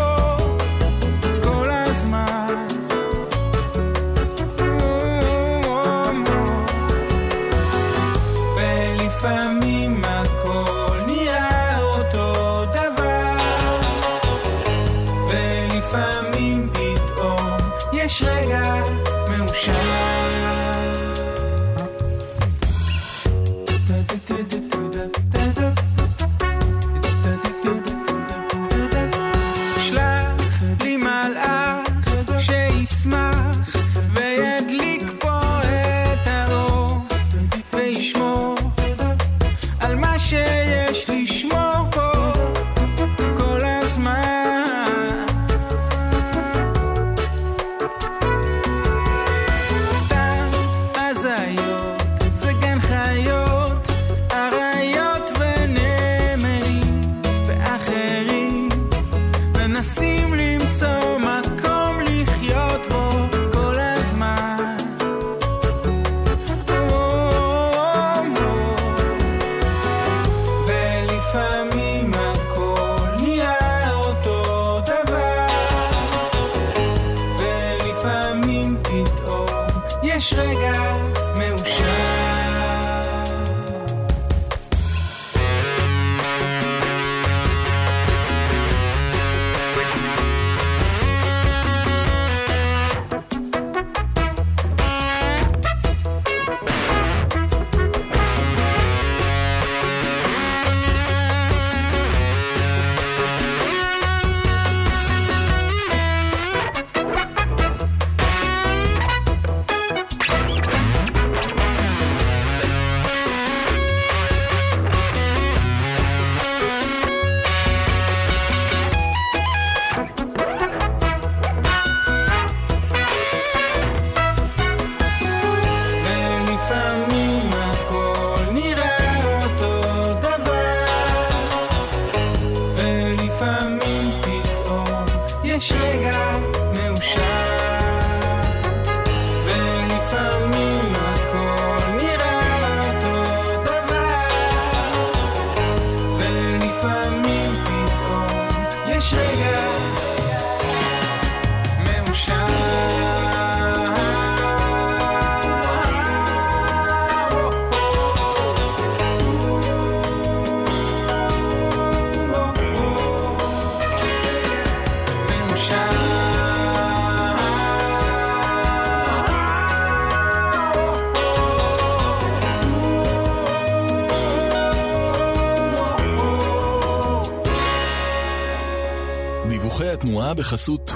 בחסות.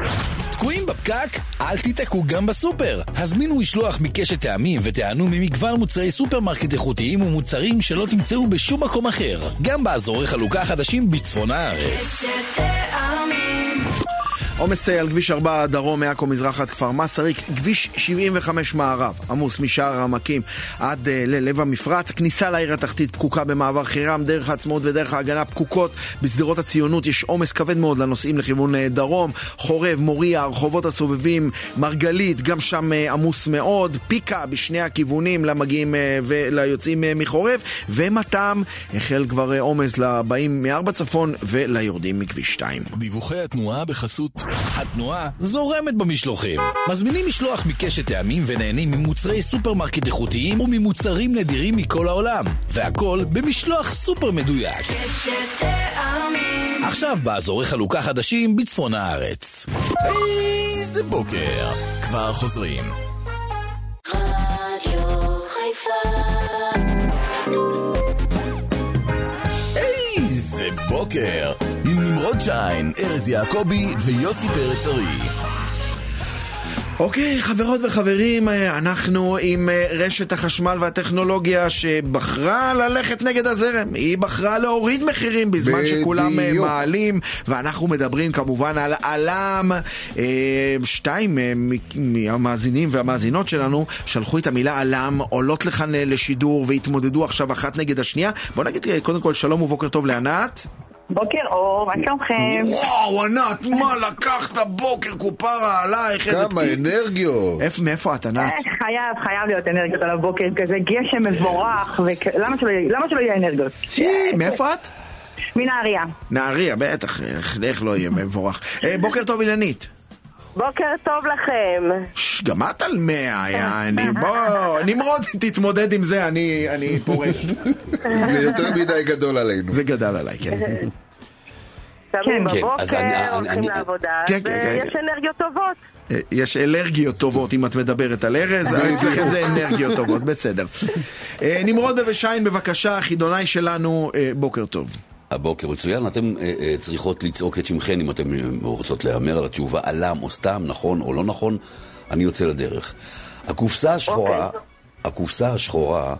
תקועים בפקק? אל תתקעו גם בסופר. הזמינו משלוח מקשת טעמים ותענו ממגוון מוצרי סופרמרקט איכותיים ומוצרים שלא תמצאו בשום מקום אחר. גם באזורי חלוקה חדשים בצפון הארץ. קשת טעמים. עומס על כביש ארבע דרום, מעכו מזרח עד כפר מסריק, כביש שבעים וחמש מערב, עמוס משער העמקים עד ללב המפרץ, כניסה לעיר התחתית פקוקה במעבר חירם, דרך העצמאות ודרך ההגנה פקוקות, בשדרות הציונות יש עומס כבד מאוד לנוסעים לכיוון דרום, חורב, מוריה, הרחובות הסובבים, מרגלית, גם שם עמוס מאוד, פיקה בשני הכיוונים למגיעים וליוצאים מחורב, ומתם החל כבר עומס לבאים מארבע צפון וליורדים מכביש שתיים. דיווחי התנועה בחסות התנועה זורמת במשלוחים. מזמינים משלוח מקשת טעמים ונהנים ממוצרי סופרמרקט איכותיים וממוצרים נדירים מכל העולם, והכל במשלוח סופר מדויק. קשת טעמים. עכשיו באזורי חלוקה חדשים בצפון הארץ. איזה בוקר, כבר חוזרים. רדיו חיפה. איזה בוקר עם נמרוד שיין, ארז יעקבי ויוסי פרץ ארי. אוקיי, חברות וחברים, אנחנו עם רשת החשמל והטכנולוגיה שבחרה ללכת נגד הזרם. היא בחרה להוריד מחירים בזמן בדיוק. שכולם מעלים, ואנחנו מדברים כמובן על עלם. שתיים מהמאזינים והמאזינות שלנו שלחו את המילה עלם, עולות לכאן לשידור והתמודדו עכשיו אחת נגד השנייה. בוא נגיד קודם כל שלום ובוקר טוב לענת. בוקר אור, מה שלומכם? וואו, ענת, מה לקחת בוקר קופרה עלייך? כמה אנרגיות. מאיפה את, ענת? חייב, חייב להיות אנרגיות על הבוקר, כזה גשם מבורך, למה שלא יהיה אנרגיות? מאיפה את? מנעריה. נעריה, בטח, איך לא יהיה מבורך. בוקר טוב אילנית. בוקר טוב לכם. גם את על מאה, יעני, בוא, נמרוד, תתמודד עם זה, אני פורש. זה יותר מדי גדול עלינו. זה גדל עליי, כן. שמים בבוקר, הולכים לעבודה, ויש אנרגיות טובות. יש אלרגיות טובות, אם את מדברת על ארז, אצלכם זה אנרגיות טובות, בסדר. נמרוד בבשיין, בבקשה, חידוני שלנו, בוקר טוב. הבוקר מצוין, אתם צריכות לצעוק את שמכן אם אתם רוצות להיאמר על התשובה עלם או סתם, נכון או לא נכון. אני יוצא לדרך. הקופסה השחורה, הקופסה השחורה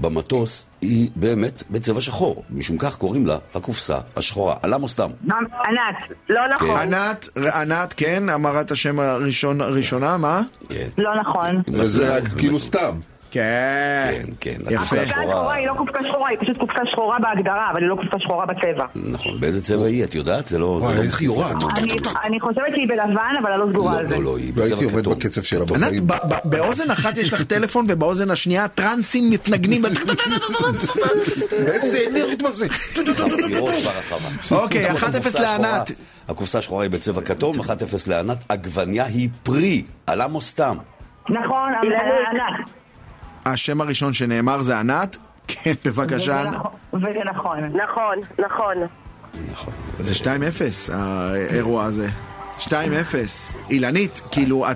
במטוס היא באמת בצבע שחור, משום כך קוראים לה הקופסה השחורה. עלם או סתם? ענת, לא נכון. ענת, ענת, כן, אמרת השם הראשונה, מה? לא נכון. זה כאילו סתם. כן, כן. הקופסה שחורה היא לא קופסה שחורה, היא פשוט קופסה שחורה בהגדרה, אבל היא לא קופסה שחורה בצבע. נכון, באיזה צבע היא? את יודעת? זה לא... אני חושבת שהיא בלבן, אבל לא סגורה על זה. לא, לא, היא בצבע כתום. ענת, באוזן אחת יש לך טלפון, ובאוזן השנייה טרנסים מתנגנים. איזה אנרגית מחזיק. אוקיי, אחת אפס לענת. הקופסה שחורה היא בצבע כתום, אחת אפס לענת. הגווניה היא פרי, עלם או סתם. נכון, ענת. השם הראשון שנאמר זה ענת? כן, בבקשה. וזה נכון. נכון, נכון. נכון. זה שתיים אפס, האירוע הזה. שתיים אפס. אילנית, כאילו,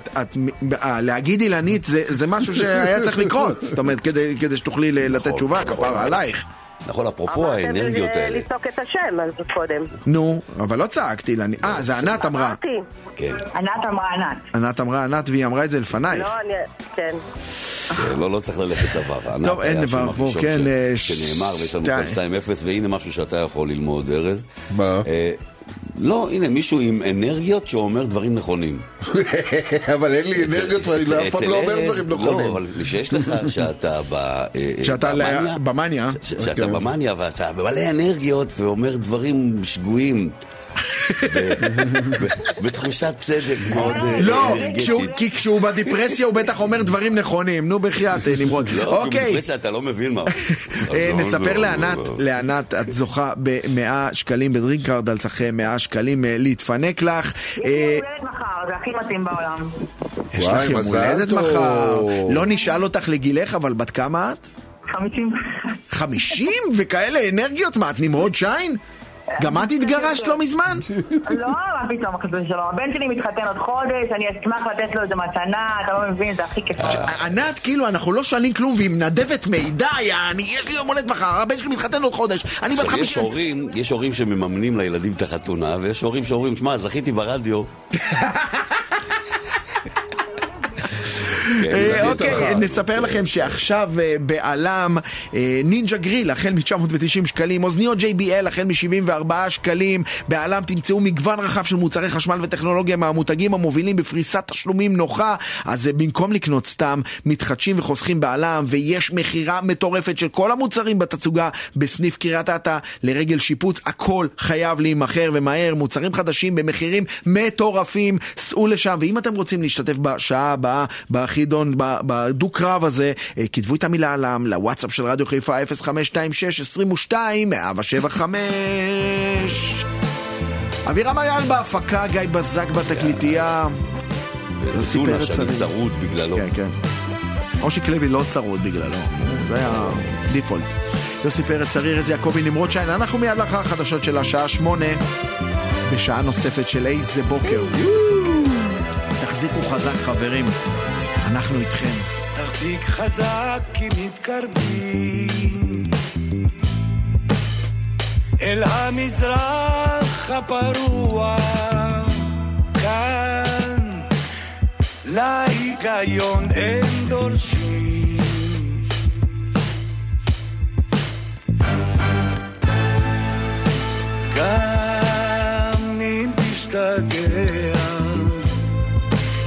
להגיד אילנית זה משהו שהיה צריך לקרות. זאת אומרת, כדי שתוכלי לתת תשובה, כפרה עלייך. נכון, אפרופו האנרגיות האלה. אמרתם לצעוק את השם, אז קודם. נו, אבל לא צעקתי אילנית. אה, זה ענת אמרה. ענת אמרה ענת. ענת אמרה ענת, והיא אמרה את זה לפנייך. לא, אני... כן. לא, לא צריך ללכת דבר. טוב, אין דבר פה, כן. שנאמר, ויש לנו כאן שתיים אפס, והנה משהו שאתה יכול ללמוד, ארז. מה? לא, הנה מישהו עם אנרגיות שאומר דברים נכונים. אבל אין לי אנרגיות, ואף פעם לא אומר דברים נכונים. לא, אבל שיש לך שאתה במניה, שאתה במניה ואתה במלא אנרגיות ואומר דברים שגויים. בתחושת צדק מאוד אנרגטית. לא, כי כשהוא בדיפרסיה הוא בטח אומר דברים נכונים. נו בחיית נמרוד. אוקיי, אתה לא מבין מה נספר לענת. לענת, את זוכה ב-מאה שקלים בדרימקארט, על צחי מאה שקלים להתפנק לך. יש לי הולדת מחר, זה הכי מתאים בעולם. יש לך הולדת מחר. לא נשאל אותך לגילך, אבל בת כמה את? חמישים. חמישים? וכאלה אנרגיות? מה, את נמרוד שיין? גם את התגרשת לא מזמן? לא, מה פתאום החזור שלו. הבן שלי מתחתן עוד חודש, אני אשמח לתת לו איזה מתנה, אתה לא מבין, זה הכי כיף. ענת, כאילו, אנחנו לא שואלים כלום, והיא מנדבת מידע, יש לי יום הולדת מחר, הבן שלי מתחתן עוד חודש, אני בת חמישים. יש הורים שמממנים לילדים את החתונה, ויש הורים שאומרים, שמע, זכיתי ברדיו. אוקיי, נספר לכם שעכשיו בעלם נינג'ה גריל החל מ-תשע מאות ותשעים שקלים, אוזניות ג'יבי אל החל מ-שבעים וארבעה שקלים. בעלם תמצאו מגוון רחב של מוצרי חשמל וטכנולוגיה מהמותגים המובילים בפריסת תשלומים נוחה. אז במקום לקנות סתם, מתחדשים וחוסכים בעלם, ויש מחירה מטורפת של כל המוצרים בתצוגה בסניף קריית אתא לרגל שיפוץ. הכל חייב להימחר ומהר, מוצרים חדשים במחירים מטורפים, סעו לשם. ואם אתם רוצים להשתתף בשעה הבאה בחידון, בדו-קרב הזה, כתבו את המילה עלם לוואטסאפ של רדיו חיפה אפס חמש שתיים שש עשרים ושתיים מאה שבעים וחמש. אבירם אייל בהפקה, גיא בזק בתקליטייה, יוסי פרץ ארי צרוד בגללו, כן כן, אושיק לוי לא צרוד בגללו, זה היה דיפולט. יוסי פרץ ארי, ארז יעקבי, נמרוד שיין. אנחנו מיד לאחר החדשות של השעה שמונה בשעה נוספת של איזה בוקר. תחזיקו חזק חברים, אנחנו איתכם. תחזיק חזק כי מתקרבים אל המזרח הפרוע, כאן להיגיון אין דורשים. גם אם תשתגע,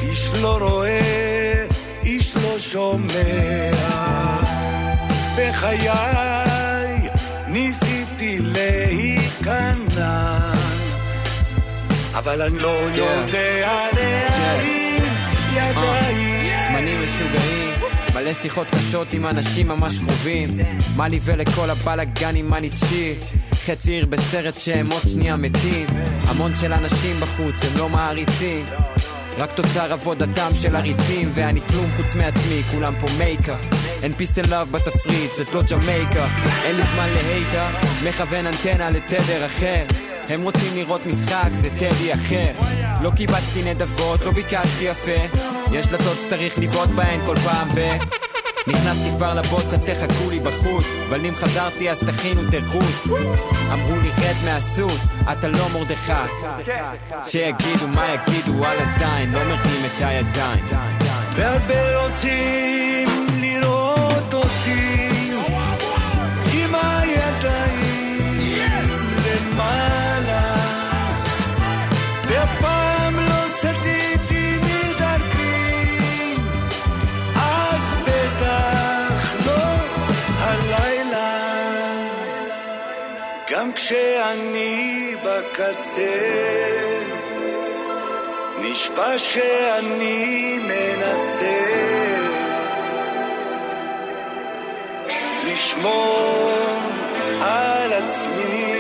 איש לא רואה, איש לא שומע. בחיי ניסיתי להיכנע, אבל אני לא יודע להרים ידיים. זמנים משוגעים, מלא שיחות קשות עם אנשים ממש קרובים, מה לי ולכל הבלגן עם הניצ'י, חצי עיר בסרט שהם עוד שנייה מתים, המון של אנשים בחוץ הם לא מעריצים, רק תוצר עבודתם של הריצים, ואני כלום חוץ מעצמי, כולם פה מייקה, אין פיס אין לב בתפריט, זאת לא ג'מייקה, אין לי זמן להיטה, מכוון אנטנה לתדר אחר, הם רוצים לראות משחק, זה טדי אחר, לא קיבצתי נדבות, לא ביקשתי יפה, יש דלתות שצריך לבעוט בהן כל פעם ב... נכנסתי כבר לבוץ, תחכו לי בחוץ, אבל אם חזרתי אז תכינו תרחוץ, אמרו לי רד מהסוס, אתה לא מרדכי, שיגידו מה יגידו על הזין, לא מרחים את הידיים, והרבה רוצים לראות אותי עם הידיים למעלה, ואף פעם לא סתי כשאני בקצה, נשבע שאני מנסה לשמור על עצמי,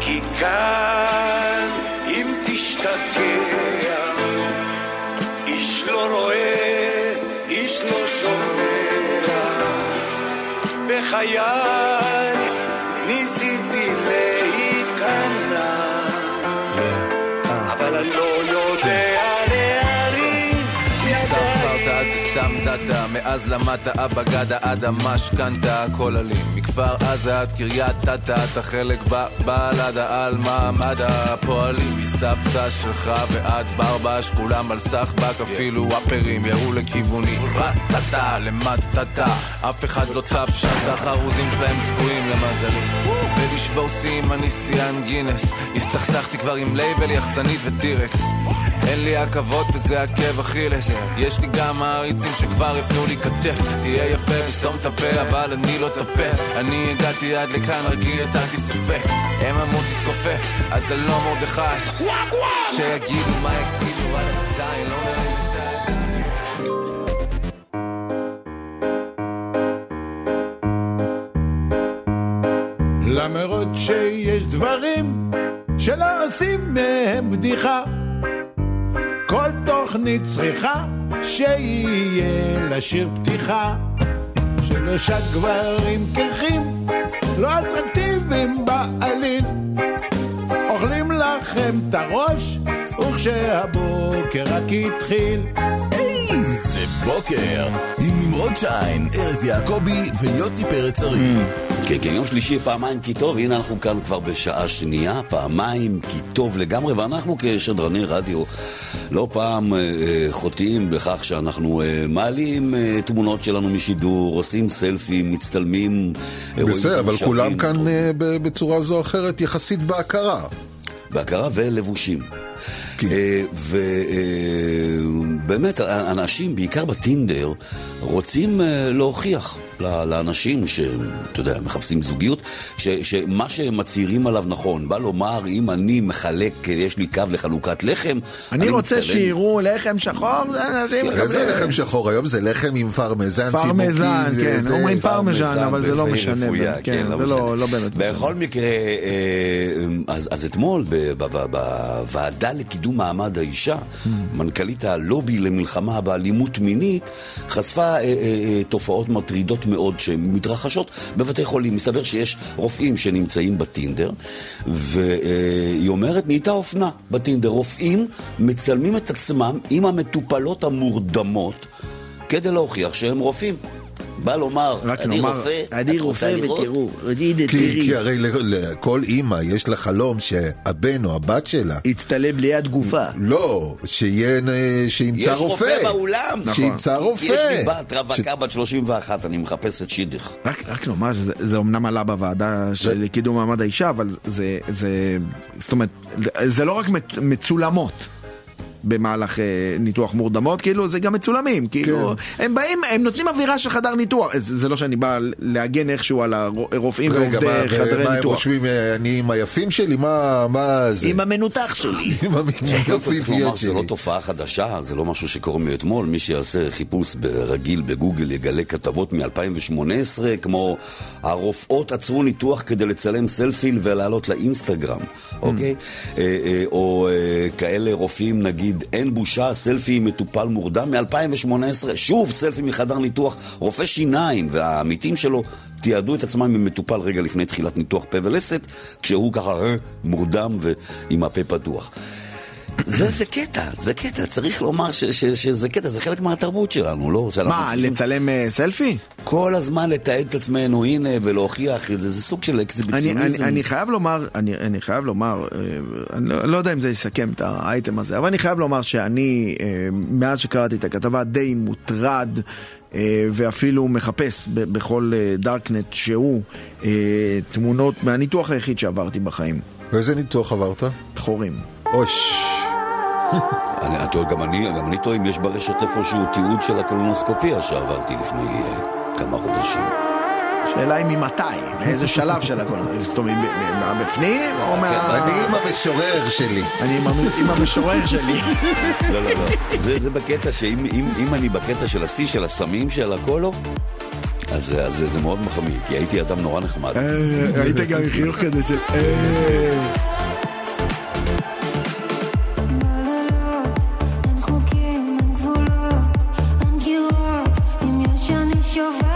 כי כאן אם תשתגע, איש לא רואה, איש לא שומע, בחיי ניסיתי להיכנע, אבל אני לא יודע להרים ידיים. מאז למדת אבא גדה עד המשכנתה, כל עלים מכפר עזה עד קריית תתא, אתה חלק בבלדה על מעמד הפועלים, מסבתא שלך ועד ברבש, כולם על סחבק, אפילו הפרים ירו לכיווני רטטה למטטה, אף אחד לא תפשט, החרוזים שלהם צפויים למזלים, ולשבור סים אני סיאן גינס, הסתכסכתי כבר עם לייבל יחצנית וטירקס, אין לי עקבות וזה עקב אכילס, יש לי גם העריצים שכבר הפנו לי כתף, תהיה יפה וסתום תפה, אבל אני לא תפה, אני הגעתי עד לכאן, רגיל יתרתי ספק, הם אמרו תתכופף, אתה לא מרדכי, שיגידו מה יגידו על הסיים, לא מראים את זה. למרות שיש דברים שלא עושים מהם בדיחה, כל תוכנית צריכה שיהיה לשיר פתיחה, שלושה גברים קרחים לא אטרקטיביים בעליל, אוכלים לכם את הראש וכשהבוקר רק התחיל. איזה בוקר עם נמרוד שיין, ארז יעקבי ויוסי פרץ ארי. כן, כן, יום שלישי פעמיים כי טוב, הנה אנחנו כאן כבר בשעה שנייה, פעמיים כי טוב לגמרי, ואנחנו כשדרני רדיו לא פעם אה, חוטאים בכך שאנחנו אה, מעלים אה, תמונות שלנו משידור, עושים סלפים, מצטלמים. בסדר, אבל שפים, כולם כאן טוב. בצורה זו או אחרת יחסית בהכרה. בהכרה ולבושים. ובאמת אנשים, בעיקר בטינדר, רוצים להוכיח לאנשים שמחפשים זוגיות שמה שמצהירים עליו נכון. בא לומר, אם אני מחלק, יש לי קו לחלוקת לחם, אני רוצה שיראו לחם שחור. זה לחם שחור, היום זה לחם עם פרמזן, פרמזן, כן, אומרים פרמזן, אבל זה לא משנה. בכל מקרה, אז אתמול בוועדה לקידום מעמד האישה, מנכלית הלובי למלחמה באלימות מינית, חשפה תופעות מטרידות מאוד שמתרחשות בבתי חולים. מסתבר שיש רופאים שנמצאים בטינדר, והיא אומרת, נהייתה אופנה בטינדר, רופאים מצלמים את עצמם עם המטופלות המורדמות כדי להוכיח שהם רופאים. בא לומר, אני רופא, אני רופא ותראו, כי הרי לכל אימא יש לה חלום שהבן או הבת שלה יצטלם ליד גופה. לא, שימצא רופא. יש רופא בעולם. שימצא רופא. יש לי בת רווקה בת שלושים ואחת, אני מחפש את שידך. רק נאמר, זה אומנם עלה בוועדה של קידום מעמד האישה, אבל זה, זאת אומרת, זה לא רק מצולמות. במהלך ניתוח מורדמות, כאילו זה גם מצולמים, כאילו הם באים, הם נותנים אווירה של חדר ניתוח. זה לא שאני בא להגן איכשהו על הרופאים ועובדי חדרי ניתוח. מה הם חושבים, אני עם היפים שלי? מה זה? עם המנותח שלי. זה לא תופעה חדשה, זה לא משהו שקורה מאתמול. מי שיעשה חיפוש ברגיל בגוגל יגלה כתבות מ-אלפיים ושמונה עשרה כמו הרופאות עצרו ניתוח כדי לצלם סלפיל ולהעלות לאינסטגרם, אוקיי? או כאלה רופאים, נגיד אין בושה, סלפי מטופל מורדם מ-אלפיים ושמונה עשרה, שוב סלפי מחדר ניתוח, רופא שיניים והעמיתים שלו תיעדו את עצמם ממטופל רגע לפני תחילת ניתוח פה ולסת, כשהוא ככה מורדם ועם הפה פתוח. זה, זה קטע, זה קטע, צריך לומר ש, ש, שזה קטע, זה חלק מהתרבות שלנו, לא? מה, צריכים... לצלם uh, סלפי? כל הזמן לתעד את עצמנו, הנה, ולהוכיח את זה, זה סוג של אקזיביציוניזם. אני, אני, אני חייב לומר, אני, אני חייב לומר, אני לא, לא יודע אם זה יסכם את האייטם הזה, אבל אני חייב לומר שאני, מאז שקראתי את הכתבה, די מוטרד, ואפילו מחפש בכל דארקנט שהוא תמונות מהניתוח היחיד שעברתי בחיים. ואיזה ניתוח עברת? תחורים. אוש. גם אני טועה אם יש ברשת איפשהו תיעוד של הקולונוסקופיה שעברתי לפני כמה חודשים. שאלה היא ממתי, מאיזה שלב של הקולונוסקופיה, מהבפנים או מה... אני עם המשורר שלי. אני עם המשורר שלי. לא, לא, לא. זה בקטע שאם אני בקטע של השיא, של הסמים, של הקולו, אז זה מאוד מחמיא, כי הייתי אדם נורא נחמד. היית גם חיוך כזה של... You're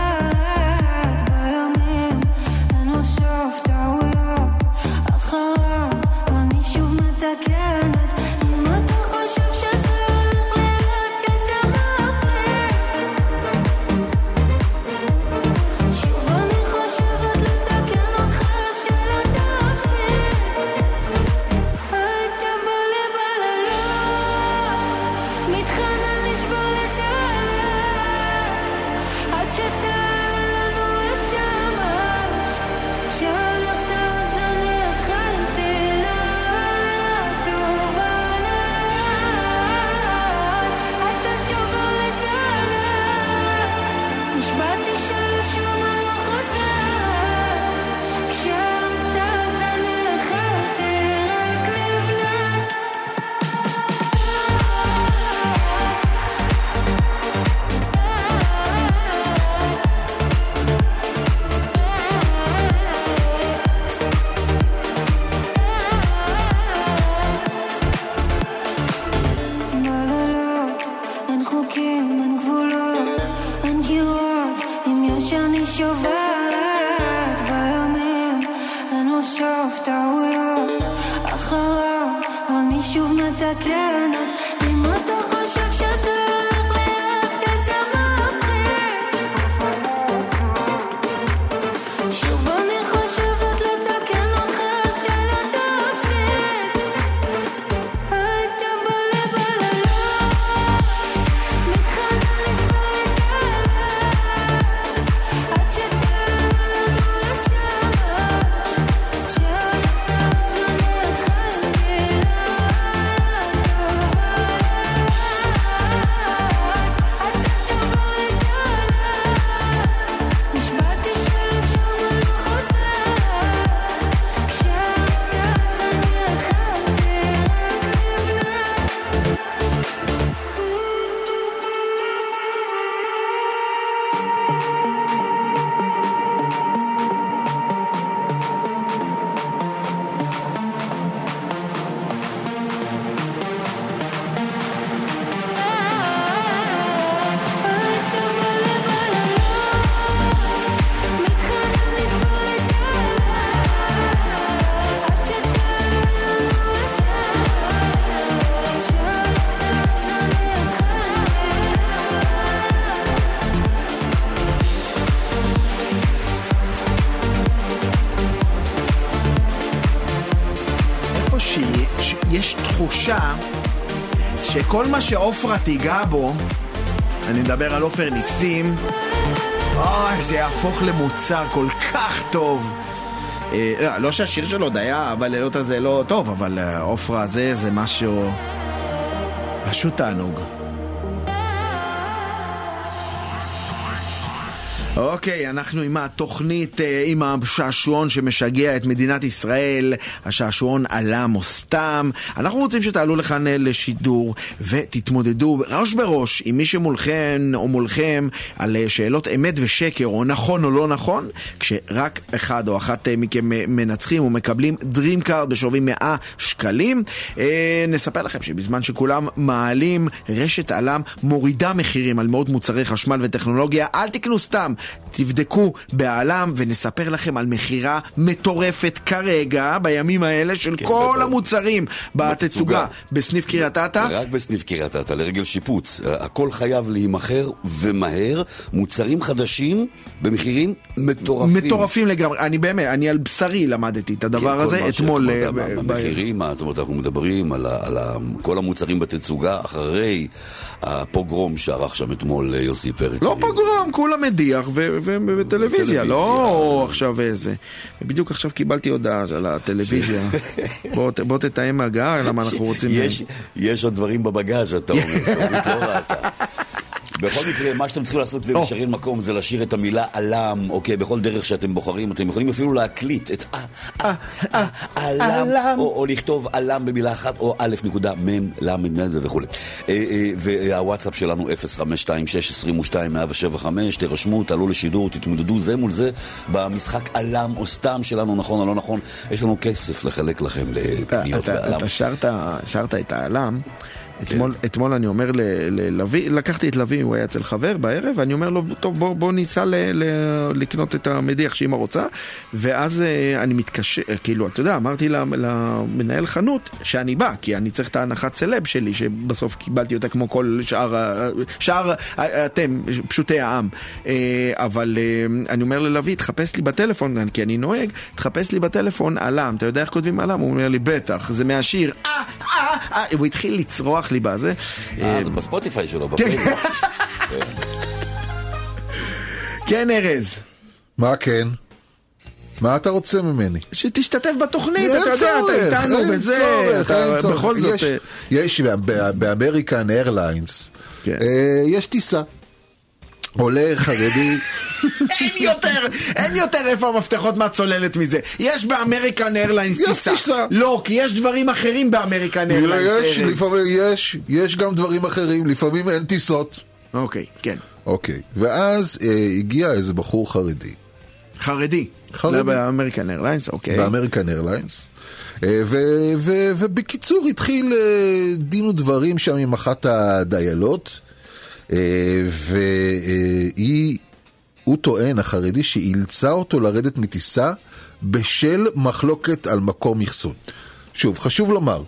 שכל מה שאופרה תיגע בו, אני מדבר על אופר ניסים, אוי, זה יהפוך למוצר כל כך טוב. אה, לא שהשיר שלו דיה, אבל לילות הזה לא טוב, אבל אופרה הזה זה משהו פשוט תענוג. אוקיי, אנחנו עם התוכנית, עם השעשועון שמשגע את מדינת ישראל, השעשועון עלם או סתם. אנחנו רוצים שתעלו לכאן לשידור ותתמודדו ראש בראש עם מי שמולכן או מולכם על שאלות אמת ושקר, או נכון או לא נכון, כשרק אחד או אחת מכם מנצחים ומקבלים דרימקארט בשווי מאה שקלים. נספר לכם שבזמן שכולם מעלים, רשת עלם מורידה מחירים על מאות מוצרי חשמל וטכנולוגיה. אל תקנו סתם, תבדקו בעלם, ונספר לכם על מחירה מטורפת כרגע בימים האלה של כן, כל בטור. המוצרים בתצוגה בסניף קריית אתא, רק בסניף קריית אתא לרגל שיפוץ. הכל חייב להימחר ומהר, מוצרים חדשים במחירים מטורפים מטורפים לגמרי. אני באמת, אני על בשרי למדתי את הדבר כן, הזה אתמול במחירים. אנחנו מדברים על, על כל המוצרים בתצוגה אחרי הפוגרום שערך שם אתמול יוסי פרץ. לא פוגרום, כולם מדיח ובטלוויזיה, לא עכשיו איזה. בדיוק עכשיו קיבלתי הודעה על הטלוויזיה. בוא תתאם הגעה, למה אנחנו רוצים... יש עוד דברים בבגז, אתה אומר. בכל מקרה, מה שאתם צריכים לעשות כדי לשרין מקום זה לשיר את המילה עלם, אוקיי, בכל דרך שאתם בוחרים. אתם יכולים אפילו להקליט את עלם, או לכתוב עלם במילה אחת, או א' נקודה מ' למדנד וכו'. והוואטסאפ שלנו אפס חמש שתיים שש עשרים ושתיים מאה שבעים וחמש, תרשמו, תעלו לשידור, תתמודדו זה מול זה במשחק עלם או סתם שלנו, נכון או לא נכון. יש לנו כסף לחלק לכם לקניות לעלם. אתה שרת את העלם אתמול, אתמול אני אומר ללוי, לקחתי את לוי, הוא היה אצל חבר בערב, ואני אומר לו, טוב, בוא, בוא ניסה ל, ל, לקנות את המדיח שאמא רוצה, ואז אני מתקשר, כאילו, אתה יודע, אמרתי למנהל חנות שאני בא, כי אני צריך את ההנחת סלב שלי, שבסוף קיבלתי אותה כמו כל שאר, שאר, אתם, פשוטי העם. אבל אני אומר ללוי, תחפש לי בטלפון, כי אני נוהג, תחפש לי בטלפון, עלם, אתה יודע איך כותבים עלם? הוא אומר לי, בטח, זה מהשיר, אה, אה, אה, הוא התחיל לצרוח ליבה הזה. אה, זה בספוטיפיי שלו. כן, ארז. מה כן? מה אתה רוצה ממני? שתשתתף בתוכנית, אתה יודע, אתה איתנו בזה, אתה בכל זאת... יש, באמריקן איירליינס, יש טיסה. עולה חרדי... אין יותר, אין יותר איפה המפתחות מהצוללת מזה. יש באמריקן איירליינס טיסה. לא, כי יש דברים אחרים באמריקן איירליינס. יש, יש גם דברים אחרים, לפעמים אין טיסות. אוקיי, כן. אוקיי, ואז הגיע איזה בחור חרדי. חרדי? חרדי. באמריקן איירליינס, אוקיי. באמריקן איירליינס. ובקיצור התחיל דין ודברים שם עם אחת הדיילות, והיא... הוא טוען, החרדי, שאילצה אותו לרדת מטיסה בשל מחלוקת על מקום יחסון. שוב, חשוב לומר,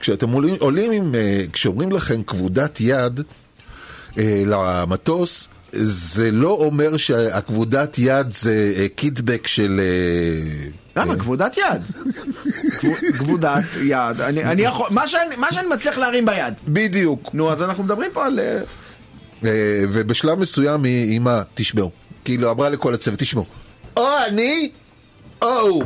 כשאתם עולים, עולים עם, כשאומרים לכם כבודת יד למטוס, זה לא אומר שהכבודת יד זה קיטבק של... למה? כבודת יד. כבודת יד. אני, אני יכול, מה שאני, מה שאני מצליח להרים ביד. בדיוק. נו, אז אנחנו מדברים פה על... ובשלב מסוים היא אימא, תשמעו. כאילו, אמרה לכל הצוות, תשמעו. או אני, או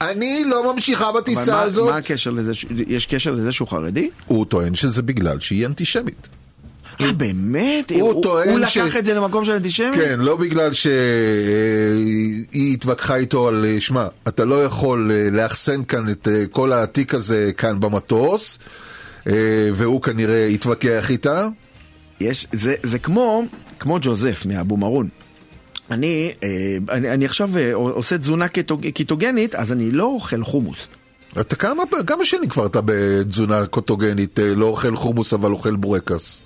אני לא ממשיכה בטיסה הזאת. מה הקשר לזה? יש קשר לזה שהוא חרדי? הוא טוען שזה בגלל שהיא אנטישמית. אה, באמת? הוא לקח את זה למקום של אנטישמית? כן, לא בגלל שהיא התווכחה איתו על, שמה, אתה לא יכול לאחסן כאן את כל העתיק הזה כאן במטוס, והוא כנראה התווכח איתה. יש, זה, זה כמו, כמו ג'וזף מאבו מרון. אני, אני, אני עכשיו עושה תזונה קיטוגנית, אז אני לא אוכל חומוס. אתה כמה, כמה שנים כבר אתה בתזונה קיטוגנית, לא אוכל חומוס אבל אוכל בורקס?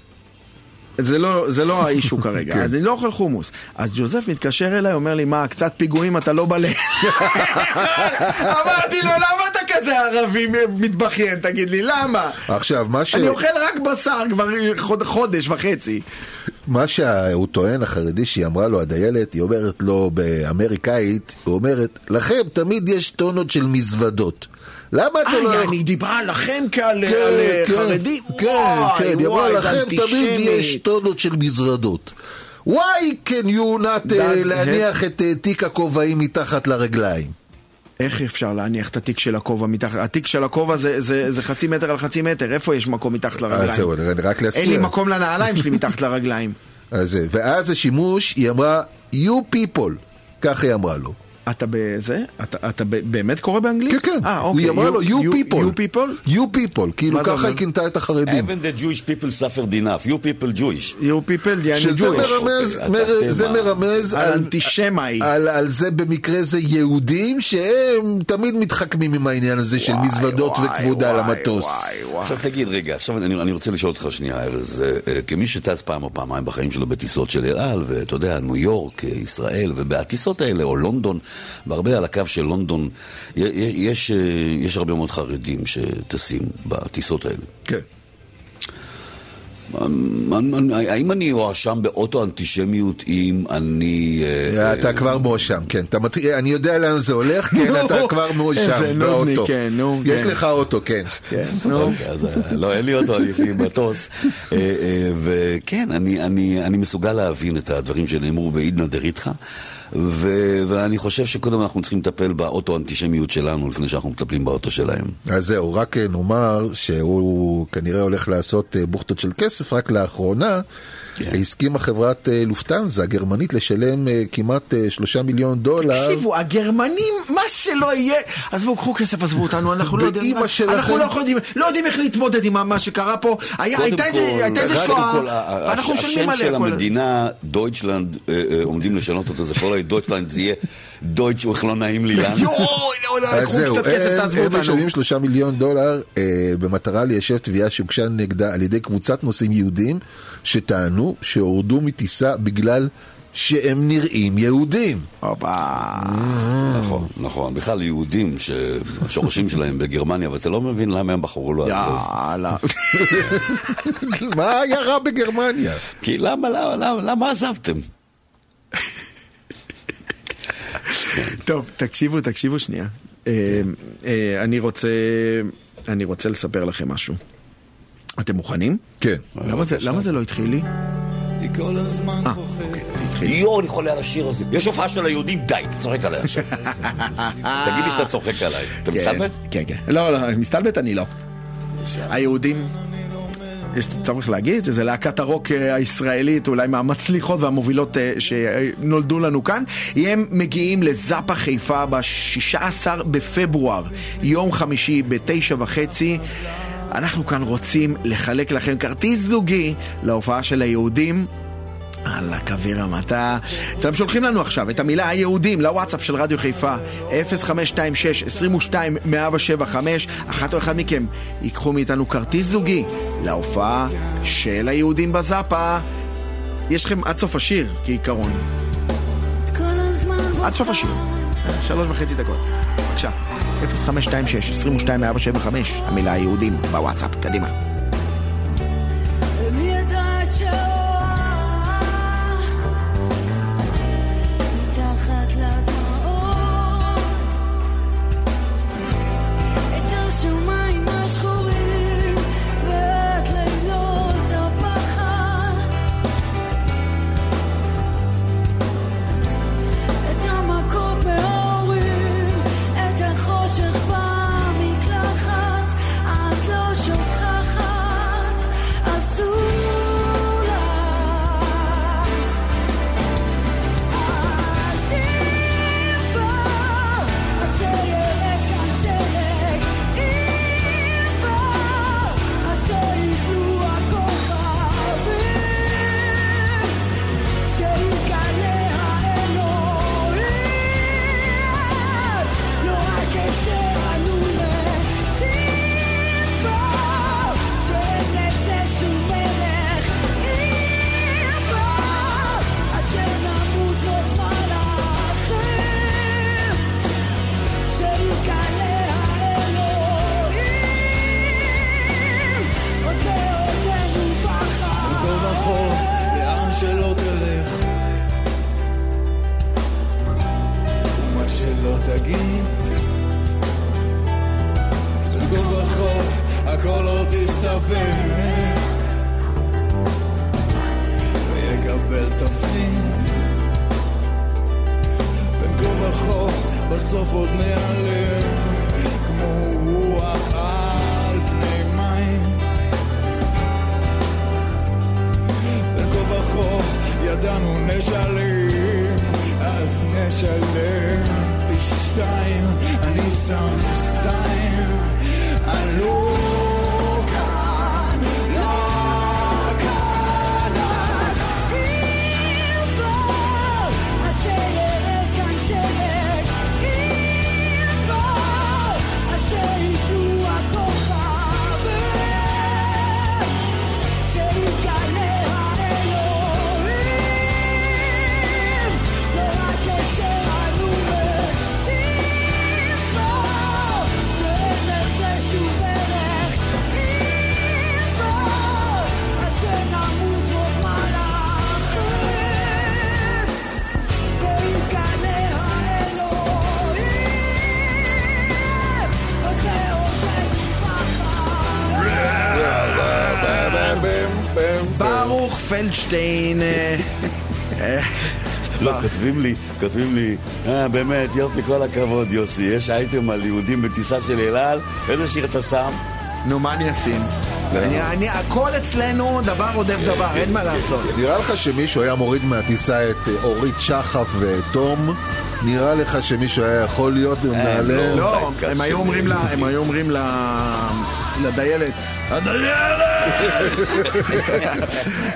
זה לא, זה לא האישו כרגע. אז אני לא אוכל חומוס. אז ג'וזף מתקשר אליי, אומר לי, מה, קצת פיגועים אתה לא בלב? אמרתי לו, למה אתה כזה ערבי מתבכיין? תגיד לי, למה? עכשיו, מה ש... אני אוכל רק בשר כבר חודש וחצי. מה שהוא טוען, החרדי, שהיא אמרה לו, הדיילת, היא אומרת לו באמריקאית, היא אומרת, לכם תמיד יש טונות של מזוודות. למה אתה לא... אני דיברה לכם כעל חרדים? כן, כן, דיברה לכם תמיד יש טונות של מזרדות. וואי, כן, יונת להניח את תיק הכובעים מתחת לרגליים. איך אפשר להניח את התיק של הכובע מתחת? התיק של הכובע זה, זה, זה חצי מטר על חצי מטר. איפה יש מקום מתחת לרגליים? אין לי מקום לנעליים שלי מתחת לרגליים. ואז השימוש, היא אמרה, you people. כך היא אמרה לו. אתה בזה? אתה, אתה באמת קורא באנגלית? כן, כן. אה, אוקיי. היא אמרה לו, you, you people. You people? You people. כאילו ככה היא כינתה את החרדים. Even the Jewish people suffered enough. You people Jewish. You people, yeah, שזה מרמז, זה מרמז על אנטישמי. על זה במקרה זה יהודים שהם תמיד מתחכמים עם העניין הזה של מזוודות וכבודה למטוס. עכשיו תגיד, רגע, עכשיו אני רוצה לשאול אותך שנייה, ארז. כמי שטס פעם או פעמיים בחיים שלו בטיסות של אל על, ואתה יודע, ניו יורק, ישראל, ובהטיסות האלה, או לונדון, בהרבה על הקו של לונדון יש, יש הרבה מאוד חרדים שטסים בטיסות האלה. כן. האם אני מואשם באוטו-אנטישמיות אם אני... אתה כבר מואשם, כן. אני יודע לאן זה הולך, כן, אתה כבר מואשם באוטו. יש לך אוטו, כן. לא, אין לי אוטו, אני יש לי מטוס. וכן, אני מסוגל להבין את הדברים שנאמרו בעידנא דריתחא. ו- ואני חושב שקודם אנחנו צריכים לטפל באוטו-אנטישמיות שלנו לפני שאנחנו מטפלים באוטו שלהם. אז זהו, רק נאמר שהוא כנראה הולך לעשות בוכתות של כסף. רק לאחרונה הסכימה חברת לופטנזה הגרמנית לשלם כמעט שלושה מיליון דולר. תקשיבו, הגרמנים, מה שלא יהיה, עזבו, קחו כסף, עזבו אותנו, אנחנו לא יודעים איך להתמודד עם מה שקרה פה. הייתה איזה שואה, אנחנו משלמים עליה. השם של המדינה דויטשלנד עומדים לשנות אותו, זה כל דויטשלנד, זה יהיה דויטש, איך לא נעים לי לנו. אז זהו, הם משלמים שלושה מיליון דולר במטרה ליישב תביעה שהוגשה נגדה על ידי קבוצת נוסעים יהודים שטענו שהורדו מטיסה בגלל שהם נראים יהודים. נכון, נכון. בכלל יהודים שהשורשים שלהם בגרמניה, ואתה לא מבין למה הם בחרו לו. יאללה. מה היה רע בגרמניה? כי למה, למה, למה עזבתם? טוב, תקשיבו, תקשיבו שנייה. אני רוצה, אני רוצה לספר לכם משהו. אתם מוכנים? כן. למה זה לא התחיל לי? היא כל הזמן בוחרת. יו, אני חולה על השיר הזה. יש הופעה של היהודים, די, תצוחק עליי עכשיו. תגיד לי שאתה צוחק עליי. אתה מסתלבט? כן, כן. לא, לא, מסתלבט אני לא. היהודים, יש צורך להגיד שזה להקת הרוק הישראלית, אולי מהמצליחות והמובילות שנולדו לנו כאן. הם מגיעים לזאפה חיפה ב-שישה עשר בפברואר, יום חמישי ב-תשע וחצי. אנחנו כאן רוצים לחלק לכם כרטיס זוגי להופעה של היהודים על הכביר המטה. אתם שולחים לנו עכשיו את המילה היהודים לוואטסאפ של רדיו חיפה אפס חמש שתיים שש עשרים ושתיים מאה שבעים וחמש. אחת או אחד מכם ייקחו מאיתנו כרטיס זוגי להופעה של היהודים בזאפה. יש לכם עד סוף השיר כעיקרון, עד סוף השיר, שלוש וחצי דקות. בבקשה, אפס חמש שתיים שש עשרים ושתיים מאה שבעים וחמש, המילה היהודים בוואטסאפ, קדימה. Ha ha. שקלים, אז נשלם בשתיים, אני שם סיים, אני לא כאן, לא כאן, אז אם בוא, אז שירד כאן שלג, אם בוא, אז שיתנו הכוכב, שיתגלה האלוהים, ורק אשר אנו מתים בוא, שאין לזה שום ערך, אם בוא, אז שנמות עוד מלאכים, ויתגלה האלוהים, וזה עושה מבחר. ברוך פלדשטיין. לא, כותבים לי, כותבים לי, אה, באמת, יופי, כל הכבוד, יוסי, יש אייטם על יהודים בטיסה של אל על, איזה שיר אתה שם? נו, מה אני אשים? אני- אני- הכל אצלנו דבר עודף דבר, אין מה לעשות. נראה לך שמישהו היה מוריד מהטיסה את אה, אורית שחף ואת תום? נראה לך שמישהו היה יכול להיות מנהלה? לא, אולי הם היו קשה אומרים לי. לה, הם היו אומרים לה, לדיילת,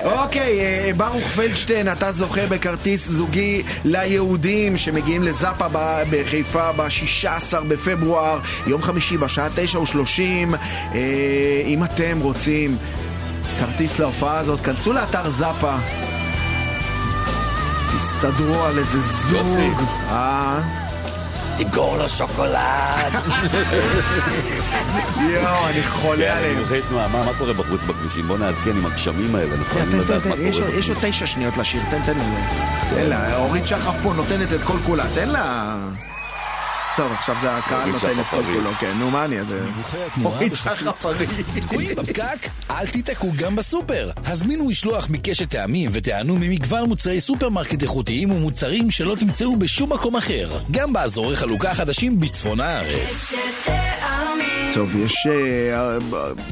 אוקיי, אה, ברוך פלדשטיין, אתה זוכה בכרטיס זוגי ליהודים שמגיעים לזאפה ב- בחיפה ב-שישה עשר בפברואר, יום חמישי בשעה תשע ושלושים. אה, אם אתם רוצים כרטיס להופעה הזאת, כנסו לאתר זאפה, תסתדרו על איזה יוסי. זוג. אה, תמכור לו שוקולד. יואו, אני חולה עליהם. מומחי תנועה, מה מה קורה בחוץ בכבישים? בוא נעדכן עם הגשמים האלה, אנחנו חייבים תן, לדעת תן, מה תן, יש קורה עוד- יש עוד בחוץ. תשע שניות לשיר, תן, תן לי. תן לה, אורית שחף פה נותנת את כל כולה, תן לה. טוב, עכשיו זה הקהל אורית נותן את שחף כל ארי. כולו, כן, נו, מה אני את זה? אורית שחף ארי. תקועים בפקק? אל תתקעו גם בסופר. הזמינו משלוח מקשת טעמים ותענו ממגוון מוצרי סופרמרקט איכותיים ומוצרים שלא תמצאו בשום מקום אחר. גם באזורי חלוקה חדשים בצפון הארץ. טוב, יש אה,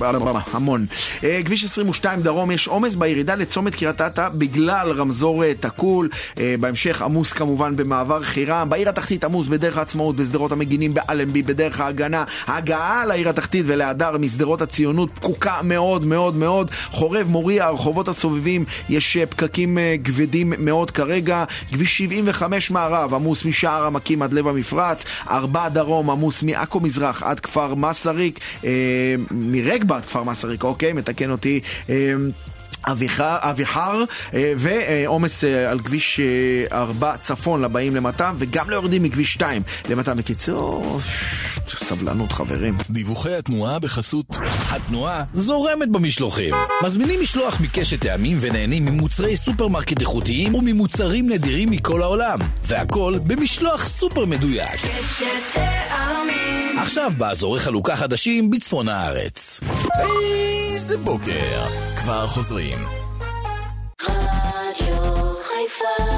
אה, המון. אה, כביש עשרים ושתיים דרום, יש עומס בירידה לצומת קריית אתא בגלל רמזור אה, תקול. אה, בהמשך עמוס כמובן במעבר חירם. בעיר התחתית עמוס בדרך העצמאות, בשדרות המגינים, באלנבי, בדרך ההגנה. ההגעה לעיר התחתית ולהדר משדרות הציונות פקוקה מאוד מאוד מאוד. חורב מוריה, הרחובות הסובבים, יש אה, פקקים אה, כבדים מאוד כרגע. כביש שבעים וחמש מערב, עמוס משער עמקים עד לב המפרץ. ארבע דרום, עמוס מעכו מזרח עד כפר מסריק, אה, מרגבה עד כפר מסריק, אוקיי, מתקן אותי אה, אביחר, אביחר אה, ועומס אה, על כביש אה, ארבע צפון לבאים למטעם וגם ליורדים מכביש שתיים למטעם. בקיצור, ש- סבלנות חברים. דיווחי התנועה בחסות התנועה זורמת במשלוחים. מזמינים משלוח מקשת טעמים ונהנים ממוצרי סופרמרקט איכותיים וממוצרים נדירים מכל העולם. והכל במשלוח סופר מדויק. עכשיו באזורי חלוקה חדשים בצפון הארץ. איזה בוקר. כבר חוזרים. רדיו חיפה.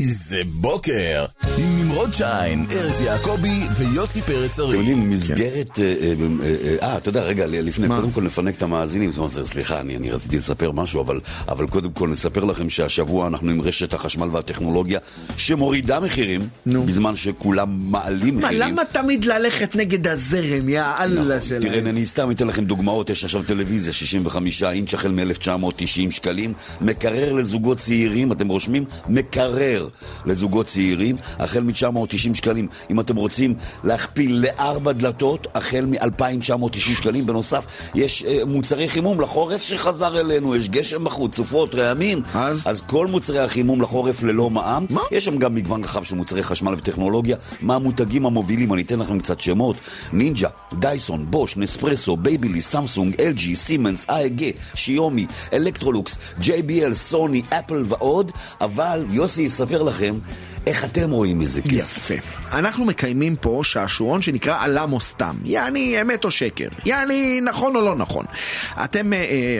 איזה בוקר. עם נמרוד שיין, ארז יעקבי ויוסי פרץ ארי. אתם יודעים, מסגרת... אה, אה, אה, אה, אה, אתה יודע, רגע, לפני, מה? קודם כל נפנק את המאזינים, זאת אומרת, סליחה, אני, אני רציתי לספר משהו, אבל, אבל קודם כל נספר לכם שהשבוע אנחנו עם רשת החשמל והטכנולוגיה שמורידה מחירים, נו. בזמן שכולם מעלים מה, מחירים. למה תמיד ללכת נגד הזרם, יא אללה נכון. שלהם? תראה, אני סתם אתן לכם דוגמאות, יש עכשיו טלוויזיה שישים וחמש אינץ' החל מ-אלף תשע מאות תשעים שקלים, מקרר לזוגות צעירים, אתם רושמים? מקרר לזוגות צעירים, החל מ-תשע מאות תשעים שקלים. אם אתם רוצים להכפיל לארבע דלתות, החל מ-אלפיים תשע מאות תשעים שקלים. בנוסף, יש אה, מוצרי חימום לחורף שחזר אלינו, יש גשם בחוץ, סופות, רעמים. אז? אז כל מוצרי החימום לחורף ללא מע"מ. מה? יש שם גם מגוון רחב של מוצרי חשמל וטכנולוגיה. מה המותגים המובילים? אני אתן לכם קצת שמות. נינג'ה, דייסון, בוש, נספרסו, בייבילי, סמסונג, אלג'י, סימנס, איי ג'י, שיומי, אלקטרולוקס, ג'יי בי אל, סוני, אפל ועוד. אבל יוסי יספר לכם איך אתם רואים מזה כסף. יפה. אנחנו מקיימים פה שעשועון שנקרא עלם או סתם. יעני אמת או שקר. יעני נכון או לא נכון. אתם,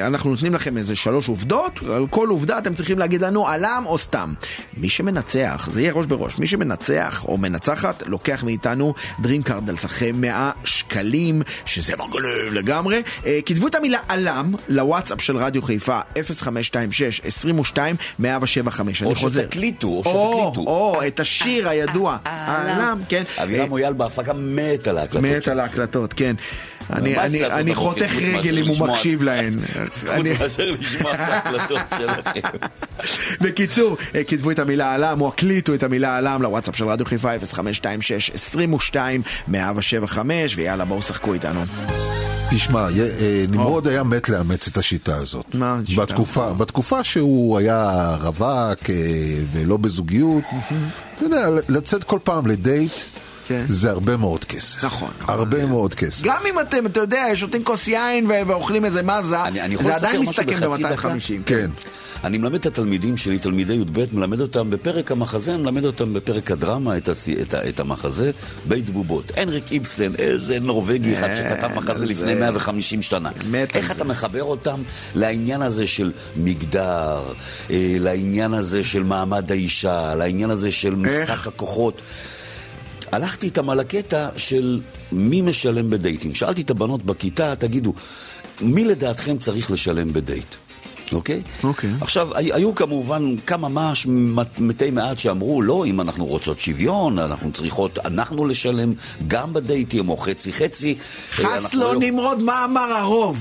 אנחנו נותנים לכם איזה שלוש עובדות, על כל עובדה אתם צריכים להגיד לנו עלם או סתם. מי שמנצח, זה יהיה ראש בראש, מי שמנצח או מנצחת, לוקח מאיתנו דרימקארט על סכום מאה שקלים, שזה מגניב לגמרי. כתבו את המילה עלם לוואטסאפ של רדיו חיפה, אפס חמש שתיים שש עשרים ושתיים מאה שבעים וחמש. אני חוזר. או שתקליטו, או שתקליטו. או, את השיר הידוע. העלם, כן. אבירם מויאל בהפקה מת על ההקלטות. מת על ההקלטות, כן. אני חותך רגל אם הוא מקשיב להן. חוץ מאשר לשמוע את ההקלטות שלכם. בקיצור, כתבו את המילה עלם, או הקליטו את המילה עלם לוואטסאפ של רדיו חיפה, אפס חמש שתיים שש עשרים ושתיים מאה שבעים וחמש, ויאללה, בואו שחקו איתנו. תשמע, נמרוד היה מת לאמץ את השיטה הזאת. בתקופה, בתקופה שהוא היה רווק ולא בזוגיות, אתה יודע, לצאת כל פעם לדייט, זה הרבה מאוד כסף. נכון. הרבה מאוד כסף. גם אם אתם, אתה יודע, שותים כוס יין ואוכלים איזה מזה, זה עדיין מסתכם ב-מאתיים וחמישים. כן. אני מלמד את התלמידים שלי, תלמידי י"ב, מלמד אותם בפרק המחזה, מלמד אותם בפרק הדרמה את, הסי, את, את המחזה, בית בובות. הנריק איבסן, איזה נורווגי אחד שכתב מחזה לפני מאה וחמישים שנה. איך אתה מחבר אותם לעניין הזה של מגדר, לעניין הזה של מעמד האישה, לעניין הזה של משחק הכוחות? הלכתי איתם על הקטע של מי משלם בדייטים. שאלתי את הבנות בכיתה, תגידו, מי לדעתכם צריך לשלם בדייט? אוקיי? אוקיי. עכשיו, היו כמובן כמה ממש מתי מעט שאמרו, לא, אם אנחנו רוצות שוויון, אנחנו צריכות, אנחנו לשלם גם בדייטים, או חצי-חצי. חס לא נמרוד, מה אמר הרוב?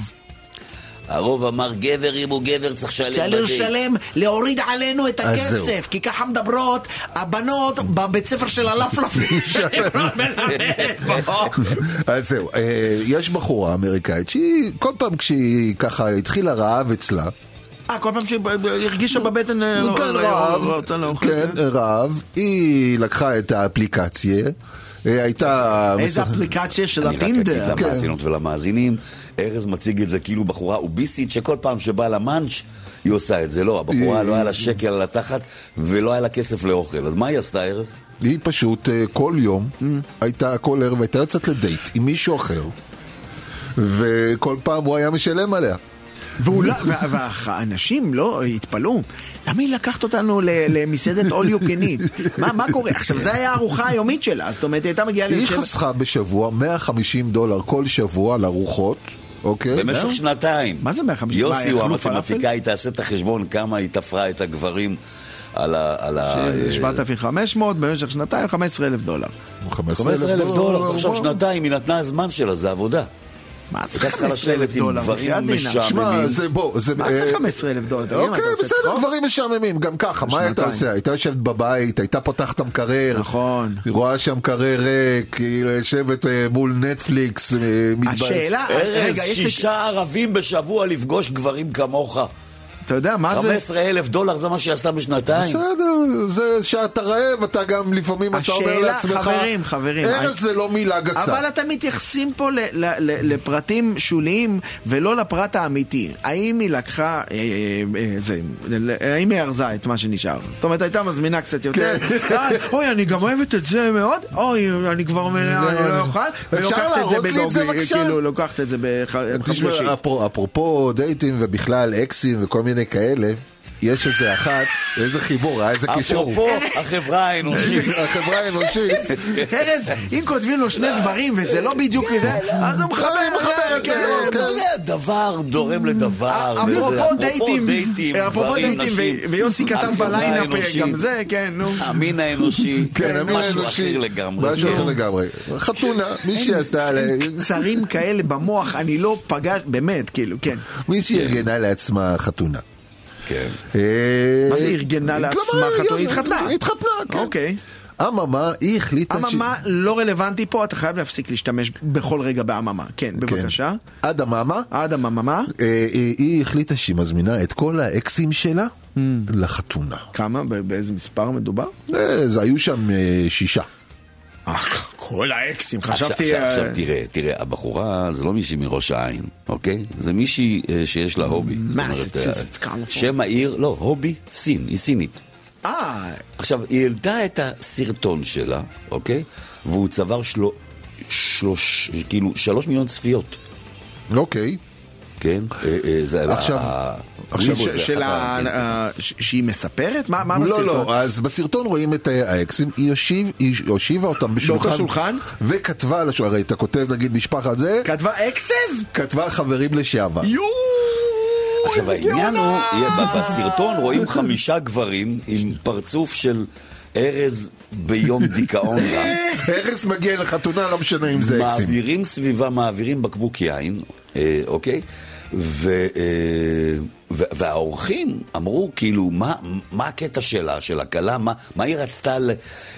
הרוב אמר, גבר אם הוא גבר צריך שלם בדייט. צריך שלם, להוריד עלינו את הכסף, כי ככה מדברות הבנות בבית ספר של הלפלפים. אז זהו, יש בחורה אמריקאית שהיא כל פעם כשהיא ככה התחילה רעב אצלה, אה, כל פעם שהיא הרגישה בבטן רעב, היא לקחה את האפליקציה, הייתה... איזה אפליקציה של הטינדר? אני רק אגיד למאזינות ולמאזינים, ארז מציג את זה כאילו בחורה אוביסית שכל פעם שבאה למאנץ' היא עושה את זה. לא, הבחורה לא היה לה שקל על התחת ולא היה לה כסף לאוכל. אז מה היא עשתה, ארז? היא פשוט כל יום הייתה כל ערב הייתה יוצאת לדייט עם מישהו אחר וכל פעם הוא היה משלם עליה. והאנשים לא התפלאו, למה היא לקחת אותנו למסעדת אול יוקנית? מה קורה? עכשיו זה היה הארוחה היומית שלה, זאת אומרת היא הייתה מגיעה לשבת. היא חסכה בשבוע מאה וחמישים דולר כל שבוע לארוחות במשך שנתיים. מה זה מאה וחמישים? יוסי הוא המתמטיקאי, תעשה את החשבון כמה היא תפרה את הגברים על ה... שבעת אלפים וחמש מאות במשך שנתיים, חמישה עשר אלף דולר. חמישה עשר אלף דולר, עכשיו שנתיים היא נתנה הזמן שלה, זה עבודה. מה זה חמישה עשר אלף דולר? אוקיי, בסדר, דברים משעממים. גם ככה, מה הייתה עושה? הייתה יושבת בבית, הייתה פותחת המקרר, רואה שהמקרר ריק, היא יושבת מול נטפליקס. ארז, שישה ערבים בשבוע לפגוש גברים כמוך, אתה יודע מה זה? חמישה עשר אלף דולר זה מה שעשתה בשנתיים. בסדר, זה שאתה רעב, אתה גם לפעמים אתה אומר לעצמך. חברים, חברים. ארץ זה לא מילה גסה. אבל אתם מתייחסים פה לפרטים שוליים ולא לפרט האמיתי. האם היא לקחה, האם היא ארזה את מה שנשאר? זאת אומרת, הייתה מזמינה קצת יותר. אוי, אני גם אוהבת את זה מאוד. אוי, אני כבר לא אוכל. ולוקחת את זה בדוגרי, כאילו, לוקחת את זה בחמישית. אפרופו דייטים ובכלל אקסים וכל מיני כאלה, יש איזה אחת, איזה חיבור, איזה קישור. אפרופו החברה האנושית. החברה האנושית. ארז, אם כותבים לו שני דברים וזה לא בדיוק כזה, אז הוא מחבר את זה. דבר דורם לדבר. אפרופו דייטים, אפרופו דייטים, ויוסי כתב בליין הפרק, גם זה, כן, נו. המין האנושי, משהו אחר לגמרי. משהו אחר לגמרי. חתונה, מישהי עשתה עליהם. קצרים כאלה במוח, אני לא פגש, באמת, כאילו, כן. מישהי ארגנה לעצמה חתונה. מה זה ארגנה לעצמה חתונה? התחתנה. התחתנה, כן. אממה, היא החליטה... אממה לא רלוונטי פה, אתה חייב להפסיק להשתמש בכל רגע באממה. כן, בבקשה. עד אממה. עד אממה. היא החליטה שהיא מזמינה את כל האקסים שלה לחתונה. כמה? באיזה מספר מדובר? זה היו שם שישה. אך, כל האקסים, חשבתי... עכשיו תראה, תראה, הבחורה זה לא מישהי מראש העין, אוקיי? זה מישהי שיש לה הובי. מה זה? שם העיר, לא, הובי סין, היא סינית. אה. עכשיו, היא ילדה את הסרטון שלה, אוקיי? והוא צבר שלוש, כאילו, שלוש מיליון צפיות. אוקיי. כן? עכשיו... שהיא מספרת? לא, לא, אז בסרטון רואים את האקסים, היא הושיבה אותם בשולחן וכתבה על השולחן, הרי אתה כותב נגיד משפחת זה, כתבה אקסס? כתבה חברים לשעבר. יואו! עכשיו העניין הוא, בסרטון רואים חמישה גברים עם פרצוף של ארז ביום דיכאון רם. ארז מגיע לחתונה, לא משנה אם זה אקסים. מעבירים סביבה, מעבירים בקבוק יין, אוקיי? ו... והאורחים אמרו כאילו מה, מה הקטע שלה, של הקלה, מה, מה היא רצתה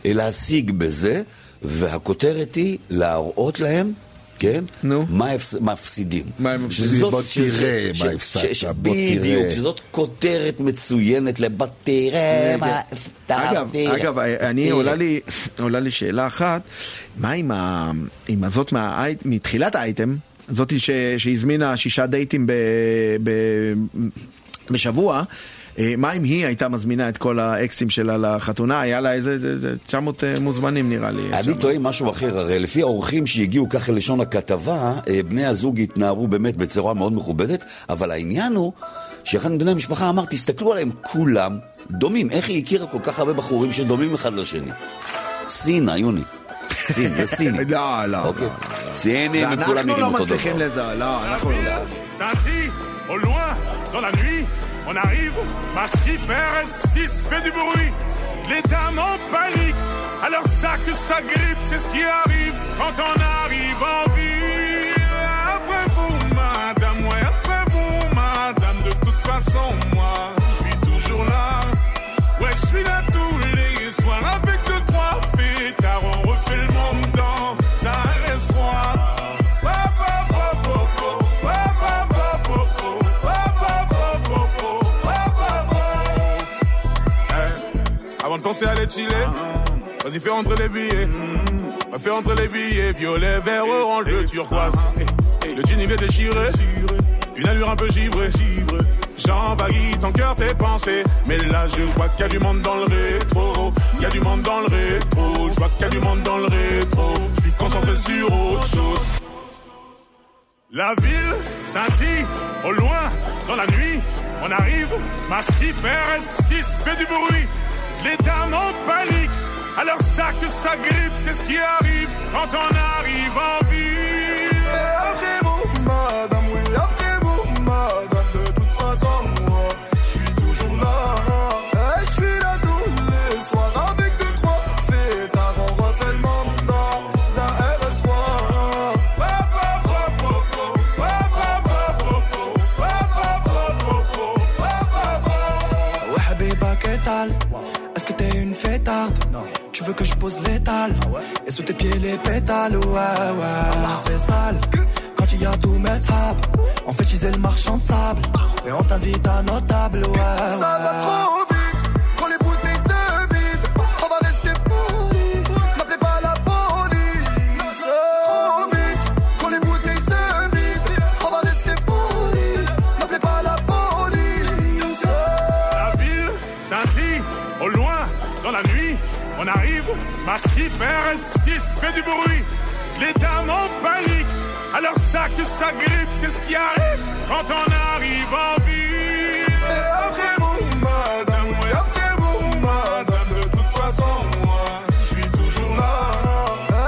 להשיג בזה, והכותרת היא להראות להם, כן? נו. מה מפסידים. מה מפסידים, בוא תראה מה הפסדת, בוא תראה. בדיוק, שזאת כותרת מצוינת לבוא תראה מה הפסדת. אגב, אני, עולה לי שאלה אחת, מה עם הזאת מתחילת האייטם, זאת שהזמינה שישה דייטים בשבוע, מה אם היא הייתה מזמינה את כל האקסים שלה לחתונה, היה לה איזה תשע מאות מוזמנים נראה לי. אני טועה משהו אחר, הרי לפי האורחים שהגיעו ככה לשון הכתבה, בני הזוג התנערו באמת בצורה מאוד מכובדת, אבל העניין הוא שאחד מבני המשפחה אמר, תסתכלו עליהם כולם דומים, איך היא הכירה כל כך הרבה בחורים שדומים אחד לשני. סינה, יוני. סין, זה סיני. לא, לא. סיני, מכולם נראים אותו דבר. אנחנו לא מצליחים לזה, לא, אנחנו לא. סאצי, או לואה, דון הנוי, on arrive, massif R S six fait du bruit, les dames en panique, alors ça que ça grippe, c'est ce qui arrive, quand on arrive en ville. Après vous, madame, ouais, après vous, madame, de toute façon, moi, je suis toujours là. Ouais, je suis là tous les soirs, avec deux, trois fêtards, on refait le monde dans un restaurant. Pensez à les chiller, vas-y fais entre les billets, mmh. Fais entre les billets, violet, vert, orange, bleu, turquoise, hey, hey. Le jean il est déchiré, Chiré. Une allure un peu givrée, Chiré. J'envahis ton cœur, tes pensées, mais là je vois qu'il y a du monde dans le rétro, il y a du monde dans le rétro, je vois qu'il y a du monde dans le rétro, je suis concentré sur autre chose. La ville scintille, au loin, dans la nuit, on arrive, massif R S six fait du bruit. Les dames en panique, alors ça que ça grippe, c'est ce qui arrive quand on arrive en ville. Et après vous, madame, oui, après vous, madame, de toute façon, moi, je suis toujours là. Et je suis là tous les soirs avec deux, trois fêtards, on refait le monde dans un R S one. Ouais, habiba, que tal? Est-ce que t'es une fêtarde? Non. Tu veux que je pose l'étale? Ah ouais. Et sous tes pieds les pétales? Ouais, ouais. Ah, c'est sale. Quand il y a tous mes sables, on fait teaser le marchand de sable. Et on t'invite à nos tables? Ouais, ouais. Ça va trop vite. Quand les bouteilles se vident, on va rester poli. N'appelez pas la police. Trop vite. Quand les bouteilles se vident, on va rester poli. N'appelez pas la police. La ville scintille. Au loin, dans la nuit, on arrive, massif R S six fait du bruit, les dames en panique, alors ça que ça grippe, c'est ce qui arrive quand on arrive en ville. Et après vous, madame, oui, après vous, madame, de toute façon, moi, je suis toujours là,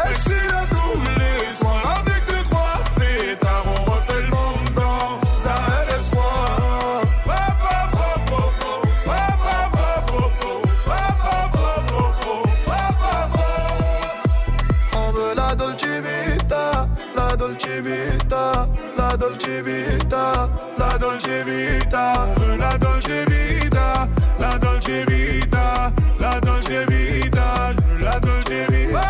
je suis là tous les soirs, avec deux, trois fêtards, on refait le monde dans un restaurant. La dolce vita, la dolce vita, la dolce vita, la dolce vita, la dolce vita, la dolce vita, la dolce vita,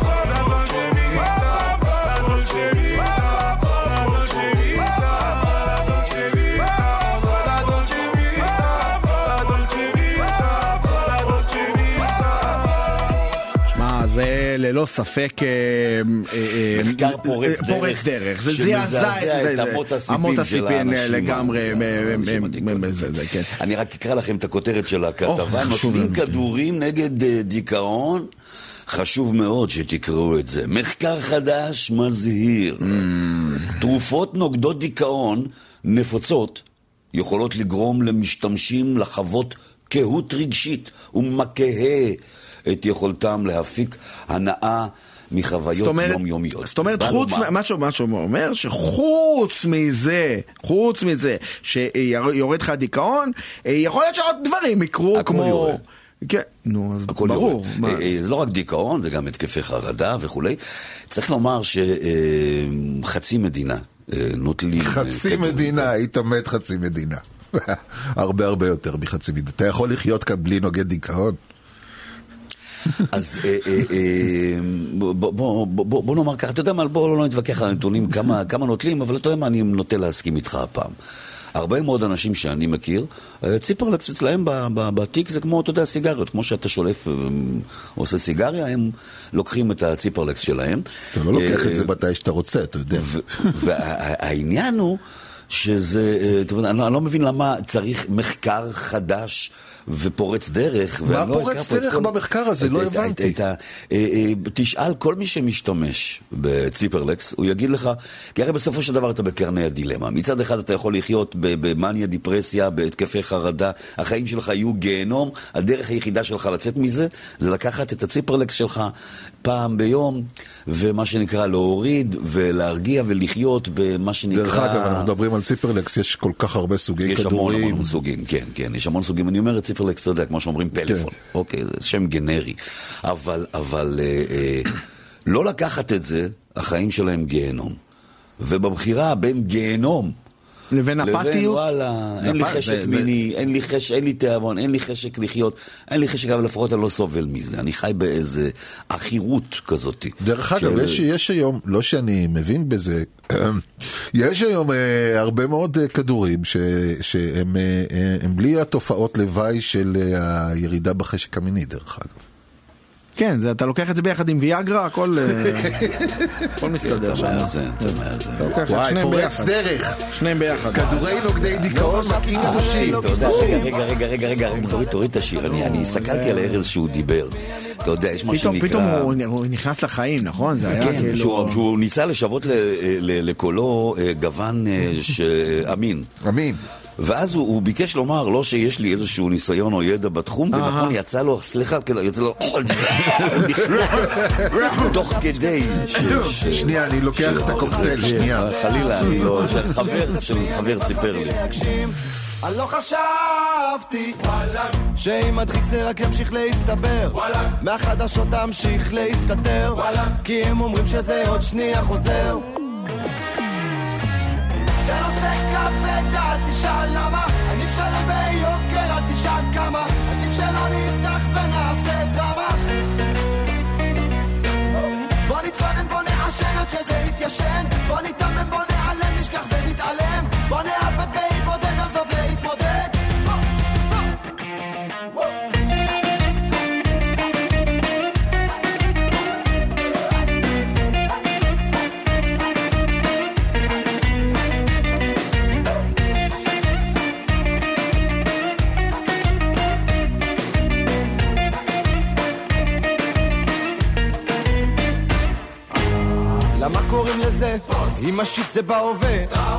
la dolce vita, la dolce vita, la dolce vita, la dolce vita, la dolce vita, la dolce vita. שמע, זה ללא ספק מחקר פורץ דרך, שמזעזע את אמות הסיפים של האנשים. אני רק אקרא לכם את הכותרת של הכתבה: נותנים כדורים נגד דיכאון, חשוב מאוד שתקראו את זה. מחקר חדש מזהיר. Mm. תרופות נוגדות דיכאון נפוצות יכולות לגרום למשתמשים לחוות כהות רגשית ומקהה את יכולתם להפיק הנאה מחוויות יומיומיות. זאת אומרת, מה שהוא אומר, שחוץ מזה, חוץ מזה, שיורד לך דיכאון, יכול להיות שעוד דברים יקרו כמו... הכל יורד. כן, נו, אז ברור. זה לא רק דיכאון, זה גם התקפי חרדה וכו'. צריך לומר שחצי מדינה נוטלים... חצי מדינה, התאמת חצי מדינה. הרבה הרבה יותר מחצי מדינה. אתה יכול לחיות כאן בלי נוגד דיכאון? אז בוא נאמר ככה, אתה יודע מה, בוא לא נתווכח על הנתונים כמה נוטלים, אבל אתה יודע מה, אני נוטה להסכים איתך הפעם. הרבה מאוד אנשים שאני מכיר, ציפרלקס אצלהם בתיק זה כמו, אתה יודע, סיגריות, כמו שאתה שולף עושה סיגריה, הם לוקחים את הציפרלקס שלהם. אתה לא לוקח את זה מתי שאתה רוצה, אתה יודע. והעניין הוא שזה, אני לא מבין למה צריך מחקר חדש ופורץ דרך. מה פורץ דרך במחקר הזה? לא הבנתי. תשאל כל מי שמשתמש בציפרלקס, הוא יגיד לך, כי הרי בסופו של דבר אתה בקרני הדילמה. מצד אחד אתה יכול לחיות במניה, דיפרסיה, בהתקפי חרדה, החיים שלך יהיו גיהנום, הדרך היחידה שלך לצאת מזה, זה לקחת את הציפרלקס שלך פעם ביום, ומה שנקרא להוריד ולהרגיע ולחיות במה שנקרא... דרך אגב, אנחנו מדברים על ציפרלקס, יש כל כך הרבה סוגי כדורים. יש המון המון סוגים, כן, כן, יש המון סוגים. אני אומר את ציפרלקס, אתה יודע, כמו שאומרים פלאפון. אוקיי, זה שם גנרי. אבל, אבל, לא לקחת את זה, החיים שלהם גיהנום. ובבחירה בין גיהנום לבין אפתיות, אין לי חשק מיני, אין לי תיאבון, אין לי חשק לחיות, אין לי חשק, אבל לפחות אני לא סובל מזה, אני חי באיזה עכירות כזאת. דרך אגב, יש היום, לא שאני מבין בזה, יש היום הרבה מאוד כדורים שהם בלי התופעות לוואי של הירידה בחשק המיני, דרך אגב. כן, אתה לוקח את זה ביחד עם ויאגרה, הכל מסתדר. אתה מאזן, אתה מאזן. אתה לוקח את שניהם ביחד. שניהם ביחד. כדורי נוגדי דיכאון מפעים חושי. רגע, רגע, רגע, רגע, תוריד, תוריד את השיר. אני הסתכלתי על ארז שהוא דיבר. אתה יודע, יש מה שנקרא... פתאום הוא נכנס לחיים, נכון? כן, שהוא ניסה לשוות לקולו גוון אמין. אמין. ואז הוא, הוא ביקש לומר, לא שיש לי איזשהו ניסיון או ידע בתחום, ונכון, יצא לו, סליחה, יצא לו, תוך כדי ש... שנייה, אני לוקח את הקוקטייל, שנייה. חלילה, אני לא... חבר סיפר לי. אני לא חשבתי שאם מדחיק זה רק ימשיך להסתבר, מהחדשות תמשיך להסתתר, כי הם אומרים שזה עוד שנייה חוזר. זה נושא כבד, אל תשאל למה, עדיף שלא ביוקר, אל תשאל כמה, עדיף שלא נפתח ונעשה דרמה, בוא נתפנן, בוא נעשן עד שזה יתיישן, בוא נתאמן, בוא נעלם, נשכח ונתעלם, בוא נאבד בהיבודד, עזוב להתמודד. למה קוראים לזה? אם השיט זה בהווה,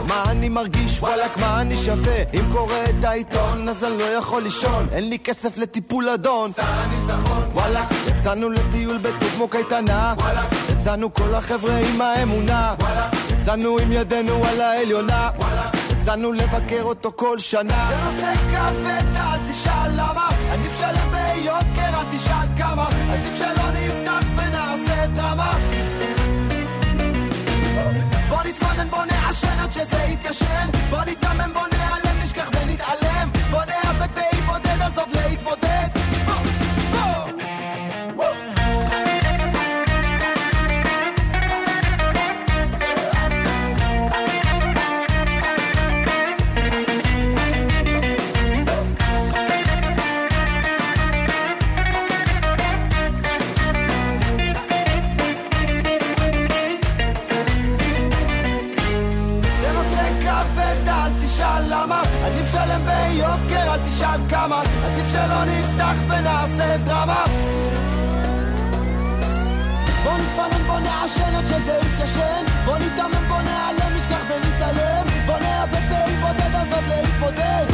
מה אני מרגיש? וואלק, מה אני שווה? אם קורא את העיתון אז אני לא יכול לישון, אין לי כסף לטיפול אדון, שר הניצחון. וואלק, יצאנו לטיול בטוב כמו קייטנה, וואלק, יצאנו כל החבר'ה עם האמונה, וואלק, יצאנו עם ידינו על העליונה, וואלק, יצאנו לבקר אותו כל שנה. זה נושא כבד, אל תשאל למה, אני משלם ביוקר, אל תשאל כמה, עדיף שלא נפתח ונעשה דרמה, בוא נתפנן, בוא נעשן עד שזה יתיישן, בוא נתאמן, בוא נעלם, נשכח ונתעלם, בוא נאבד בהיבודד, עזוב להתמודד. ביוקר, אל תשאל כמה, עדיף שלא נפתח ונעשה דרמה, בוא נתפנן, בוא נעשן עד שזה יתיישן, בוא נתאמן, בוא נעלם, נשכח ונתעלם, בוא נאבד בהיבודד, עזוב להתבודד.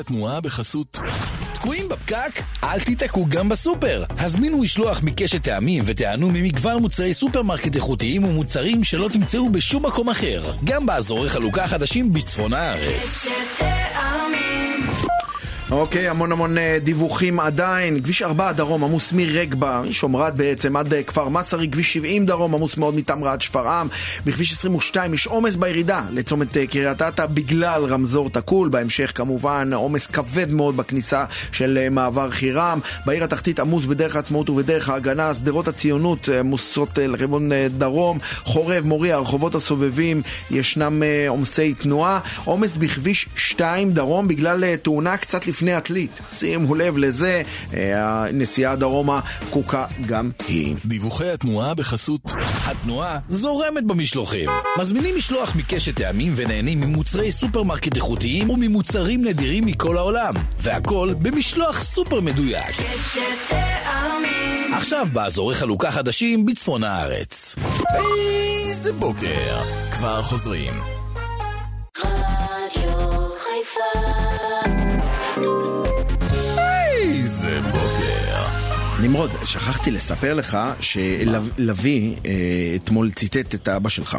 התנועה בחסות. תקועים בפקק? אל תתקעו גם בסופר. הזמינו משלוח מקשת טעמים ותענו ממגוון מוצרי סופרמרקט איכותיים ומוצרים שלא תמצאו בשום מקום אחר. גם באזורי חלוקה חדשים בצפון הארץ. אוקיי, המון המון דיווחים עדיין. כביש ארבע דרום, עמוס מרגבה, שומרת בעצם, עד כפר מצרי. כביש שבעים דרום, עמוס מאוד מתמרה עד שפרעם. בכביש עשרים ושתיים יש עומס בירידה לצומת קריית אתא בגלל רמזור תקול. בהמשך כמובן עומס כבד מאוד בכניסה של מעבר חירם. בעיר התחתית עמוס בדרך העצמאות ובדרך ההגנה. שדרות הציונות עמוסות לכיוון דרום. חורב, מוריה, הרחובות הסובבים, ישנם עומסי תנועה. עומס בכביש שתיים דרום בגלל תאונה קצת לפני התלית, שימו לב לזה. הנסיעה דרומה קוקה גם היא. דיווחי התנועה בחסות. התנועה זורמת במשלוחים. מזמינים משלוח מקשת טעמים ונהנים ממוצרי סופרמרקט איכותיים וממוצרים נדירים מכל העולם, והכל במשלוח סופר מדויק. קשת טעמים, עכשיו באזורי חלוקה חדשים בצפון הארץ. איזה בוקר, כבר חוזרים. רדיו חיפה. איזה בוקר. נמרוד, שכחתי לספר לך שלוי אתמול ציטט את האבא שלך.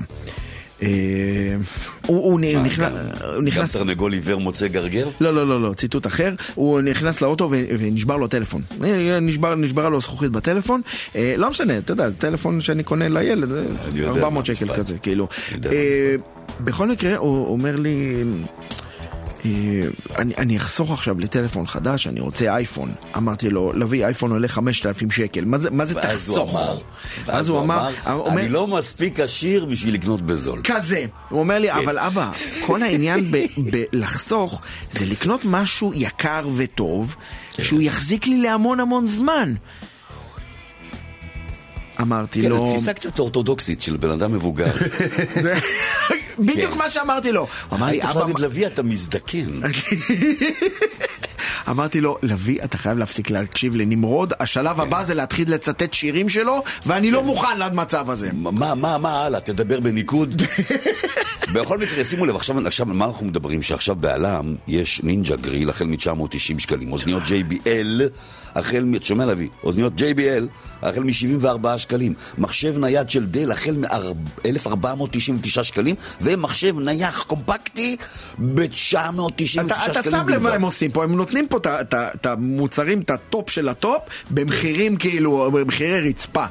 הוא נכנס... גם תרנגול עיוור מוצא גרגר? לא, לא, לא, ציטוט אחר. הוא נכנס לאוטו ונשבר לו טלפון, נשברה לו זכוכית בטלפון. לא משנה, אתה יודע, זה טלפון שאני קונה לילד, ארבע מאות שקל כזה כאילו. בכל מקרה הוא אומר לי, אני, אני אחסוך עכשיו לטלפון חדש, אני רוצה אייפון. אמרתי לו, לוי, אייפון עולה חמשת אלפים שקל, מה זה, מה זה תחסוך? אז הוא אמר, אני לא מספיק עשיר בשביל לקנות בזול כזה. הוא אומר לי, אבל אבא, כל העניין בלחסוך זה לקנות משהו יקר וטוב שהוא יחזיק לי להמון המון זמן. אמרתי לו, תפיסה קצת אורתודוקסית של בן אדם מבוגר. זה בדיוק מה שאמרתי לו. אמרתי, אבא לוי, אתה מזדקן. אמרתי לו, לוי, אתה חייב להפסיק להקשיב לנמרוד, השלב הבא זה להתחיל לצטט שירים שלו, ואני לא מוכן לעד מצב הזה. מה, מה, מה הלאה? תדבר בניקוד? בכל מקרה, שימו לב, עכשיו מה אנחנו מדברים? שעכשיו בעלם יש נינג'ה גריל החל מ-תשע מאות תשעים שקלים, אוזניות ג'יבי אל, החל מ... שומע לוי, אוזניות ג'יבי אל, החל מ-שבעים וארבעה שקלים, מחשב נייד של דל, החל מ-אלף ארבע מאות תשעים ותשע שקלים, ומחשב נייח קומפקטי ב-תשע מאות תשעים ותשע שקלים. אתה שם לב מה הם עושים פה, הם נותנים פה את המוצרים, את הטופ של הטופ, במחירים כאילו, במחירי רצפה.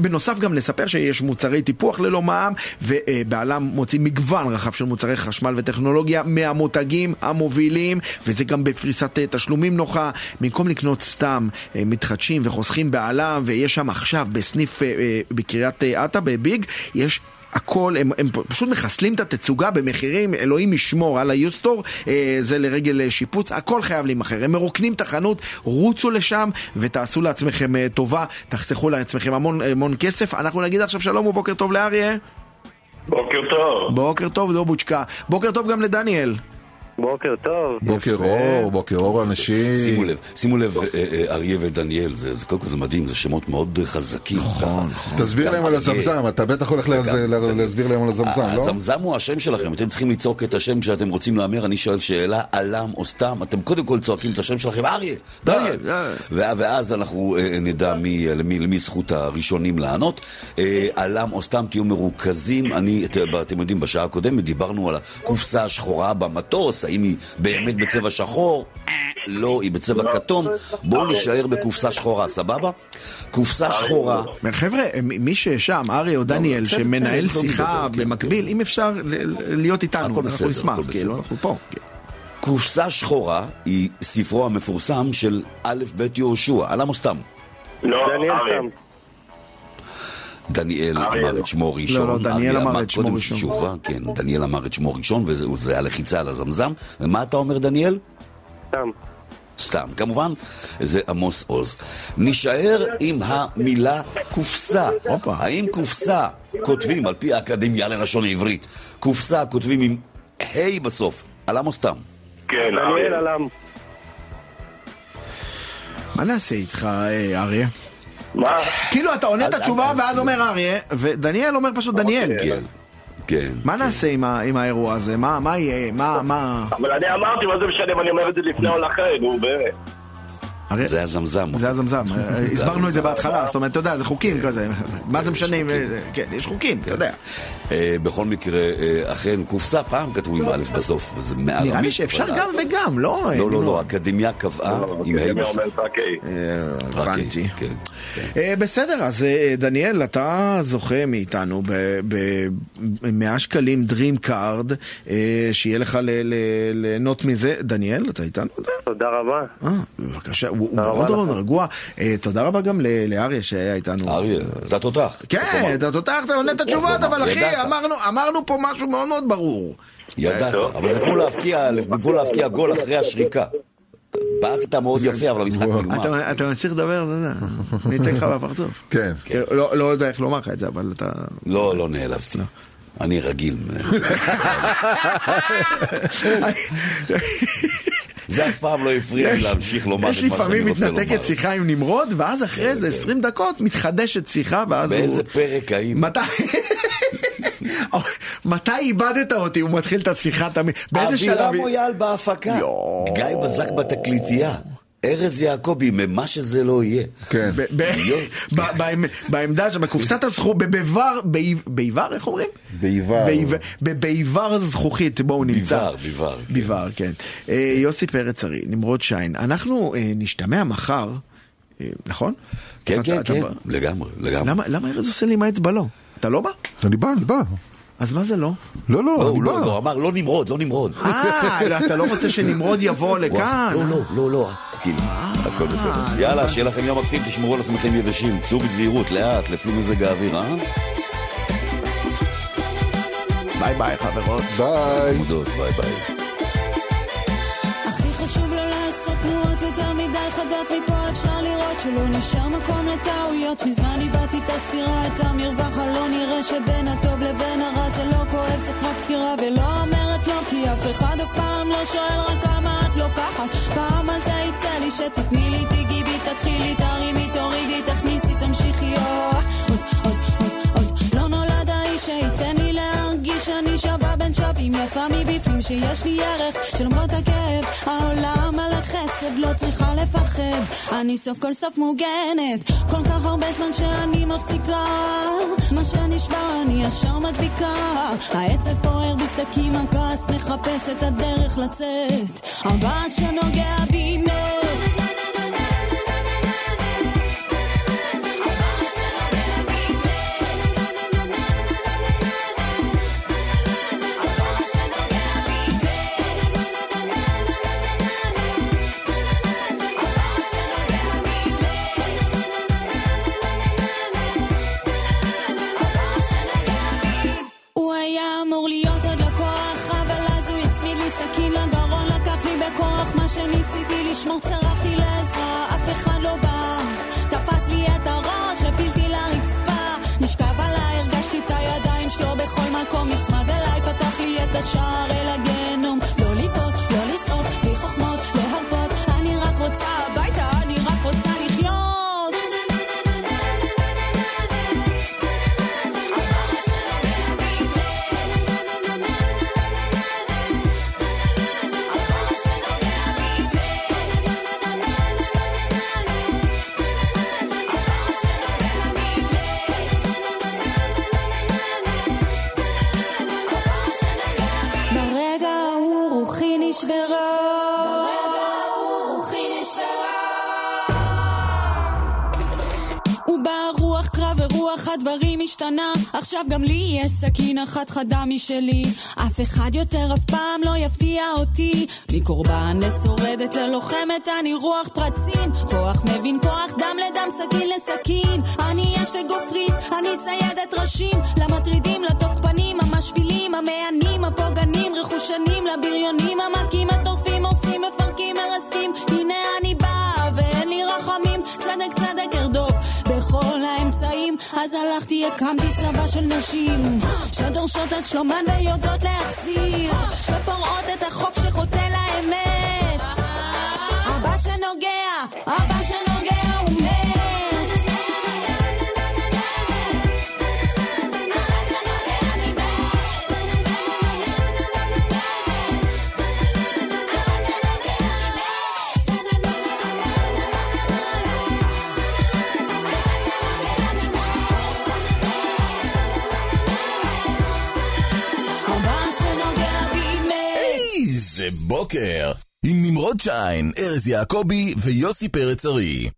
בנוסף גם נספר שיש מוצרי טיפוח ללא מע"מ, ובעלם מוצאים מגוון רחב של מוצרי חשמל וטכנולוגיה מהמותגים המובילים, וזה גם בפריסת תשלומים נוחה. במקום לקנות סתם, מתחדשים וחוסכים בעלם, ויש שם עכשיו בסניף בקריית אתא בביג, יש הכל, הם, הם פשוט מחסלים את התצוגה במחירים, אלוהים ישמור על היוסטור, אה, זה לרגל שיפוץ, הכל חייב להימחר, הם מרוקנים את החנות, רוצו לשם ותעשו לעצמכם אה, טובה, תחסכו לעצמכם המון, המון כסף. אנחנו נגיד עכשיו שלום ובוקר טוב לאריה. בוקר טוב. בוקר טוב דובוצ'קה, בוקר טוב גם לדניאל. בוקר טוב. בוקר אור, בוקר אור אנשים. שימו לב, שימו לב, אריה ודניאל, זה כל כך זה מדהים, זה שמות מאוד חזקים. נכון, נכון. תסביר להם על הזמזם, אתה בטח הולך להסביר להם על הזמזם, לא? הזמזם הוא השם שלכם, אתם צריכים ליצוק את השם כשאתם רוצים לאמר, אני שואל שאלה, עלם או סתם, אתם קודם כל צועקים את השם שלכם, אריה, דניאל. ואז אנחנו נדע למי זכות הראשונים לענות. עלם או סתם, תהיו מרוכזים, אתם יודעים, בשעה הקודמת דיברנו על הקופסה השחורה במטוס, האם היא באמת בצבע שחור? לא, היא בצבע כתום. בואו נשאר בקופסה שחורה, סבבה? קופסה שחורה. חבר'ה, מי ששם, אריה או דניאל, שמנהל שיחה במקביל, אם אפשר להיות איתנו, אנחנו נשמח, אנחנו פה. קופסה שחורה היא ספרו המפורסם של א' ב' יהושע, עלם או סתם? לא, אריה. דניאל אמר את שמו ראשון. לא, לא, דניאל אמר את שמו ראשון. תשובה, כן, דניאל אמר את שמו ראשון, וזה היה לחיצה על הזמזם. ומה אתה אומר, דניאל? סתם. סתם, כמובן, זה עמוס עוז. נשאר עם המילה קופסה. האם קופסה כותבים, על פי האקדמיה ללשון העברית, קופסה כותבים עם היי בסוף, עלם או סתם? כן, דניאל עלם. מה נעשה איתך, אריה? מה? כאילו אתה עונה את התשובה ואז אומר אריה, ודניאל אומר פשוט דניאל. מה נעשה עם האירוע הזה? מה יהיה? אבל אני אמרתי מה זה משנה, אני אומר את זה לפני הולכה, נו באמת. זה הזמזם. זה הזמזם, הסברנו את זה בהתחלה, זאת אומרת, אתה יודע, זה חוקים כזה, מה זה משנה, כן, יש חוקים, אתה יודע. בכל מקרה, אכן, קופסה פעם כתבו עם א' בסוף, נראה לי שאפשר גם וגם, לא? לא, לא, לא, אקדמיה קבעה עם ה' בסוף. הבנתי. בסדר, אז דניאל, אתה זוכה מאיתנו ב-מאה שקלים דרימקארט, שיהיה לך ליהנות מזה. דניאל, אתה איתנו? תודה רבה. בבקשה. הוא מאוד מאוד רגוע. תודה רבה גם לאריה שהיה איתנו. אריה, אתה תותח. כן, אתה תותח, אתה עונה את התשובות, אבל אחי, אמרנו פה משהו מאוד מאוד ברור. ידעת, אבל זה כמו להפקיע גול אחרי השריקה. באת אתה מאוד יפה, אבל המשחק נגמר. אתה ממשיך לדבר, אני אתן לך בפרצוף. כן. לא יודע איך לומר לך את זה, אבל אתה... לא, לא נעלבתי. אני רגיל. זה אף פעם לא הפריע להמשיך לומר את מה שאני רוצה לומר. יש לפעמים מתנתקת שיחה עם נמרוד, ואז אחרי זה עשרים דקות מתחדשת שיחה, ואז הוא... באיזה פרק האם? מתי... מתי איבדת אותי? הוא מתחיל את השיחה תמיד. באיזה שלב... אבירם מויאל בהפקה. גיא בזק בתקליטייה. ארז יעקבי, ממה שזה לא יהיה. כן. בעמדה שבקופסת הזכוכית, בביבר, ביבר, איך אומרים? ביבר. בביבר זכוכית, בואו נמצא. ביבר, ביבר. ביבר, כן. יוסי פרץ ארי, נמרוד שיין. אנחנו נשתמע מחר, נכון? כן, כן, כן. לגמרי, לגמרי. למה ארז עושה לי עם האצבע לא? אתה לא בא? אני בא, אני בא. אז מה זה לא? לא, לא, הוא לא אמר, לא נמרוד, לא נמרוד. אה, אתה לא רוצה שנמרוד יבוא לכאן? לא, לא, לא, לא. כאילו, הכל בסדר. יאללה, שיהיה לכם יום מקסים, תשמרו על עצמכם יבשים, צאו בזהירות, לאט, לפלו מזג האוויר, אה? ביי ביי, חברות. ביי. ביי ביי. הכי חשוב לא לעשות תנועות יותר מדי חדות, מפה אפשר לראות שלא נשאר מקום לטעויות. מזמן איבדתי את הספירה, את המרווח, לא נראה שבין הטוב לבין הרע, זה לא כואב, זה רק תקירה, ולא אומרת לא, כי אף אחד אף פעם לא שואל רק כמה את לוקחת. פעם הזה יצא לי שתתני לי, תגיבי, תתחילי, תרימי, תורידי, תכניסי, תמשיכי, עוד, עוד, עוד, עוד. לא נולד האיש שייתן לי להרגיש שאני שווה בין שווים, יפה מבפנים שיש לי ערך, שלמרות הכאב, העולם על החסד, לא צריכה לפחד, אני סוף כל סוף מוגנת. כל כך הרבה זמן שאני מפסיקה, מה שנשבר אני ישר מדביקה, העצב פוער בסדקים, הכעס מחפש את הדרך לצאת, הבא שנוגע בי מת. שניסיתי לשמור, צרבתי לעזרה, אף אחד לא בא, תפס לי את הראש, הפילתי לרצפה, נשכב עליי, הרגשתי את הידיים שלו בכל מקום, נצמד אליי, פתח לי את השער אל הגנום, לא ליפות, לא לסעות, בלי חוכמות, להרפות, אני רק רוצה הביתה, אני רק רוצה לחיות. הדברים השתנה, עכשיו גם לי יש סכין אחת חדה משלי, אף אחד יותר אף פעם לא יפתיע אותי, מקורבן לשורדת ללוחמת אני רוח פרצים, כוח מבין כוח, דם לדם, סכין לסכין, אני יש וגופרית, אני ציידת ראשים למטרידים, לתוקפנים, המשפילים, המענים, הפוגנים, רכושנים, לבריונים, המקים, הטורפים, עושים, מפרקים, הרסקים. הנה אני באה ואין לי רחמים, צדק צדק ארדוף בכל האמצעים. אז הלכתי, הקמתי צבא של נשים שדורשות את שלומן ויודעות להחזיר, שפורעות את החוק שחוטא לאמת. אבא שנוגע, אבא שנוגע הוא מת. בוקר עם נמרוד שיין, ארז יעקבי ויוסי פרץ ארי.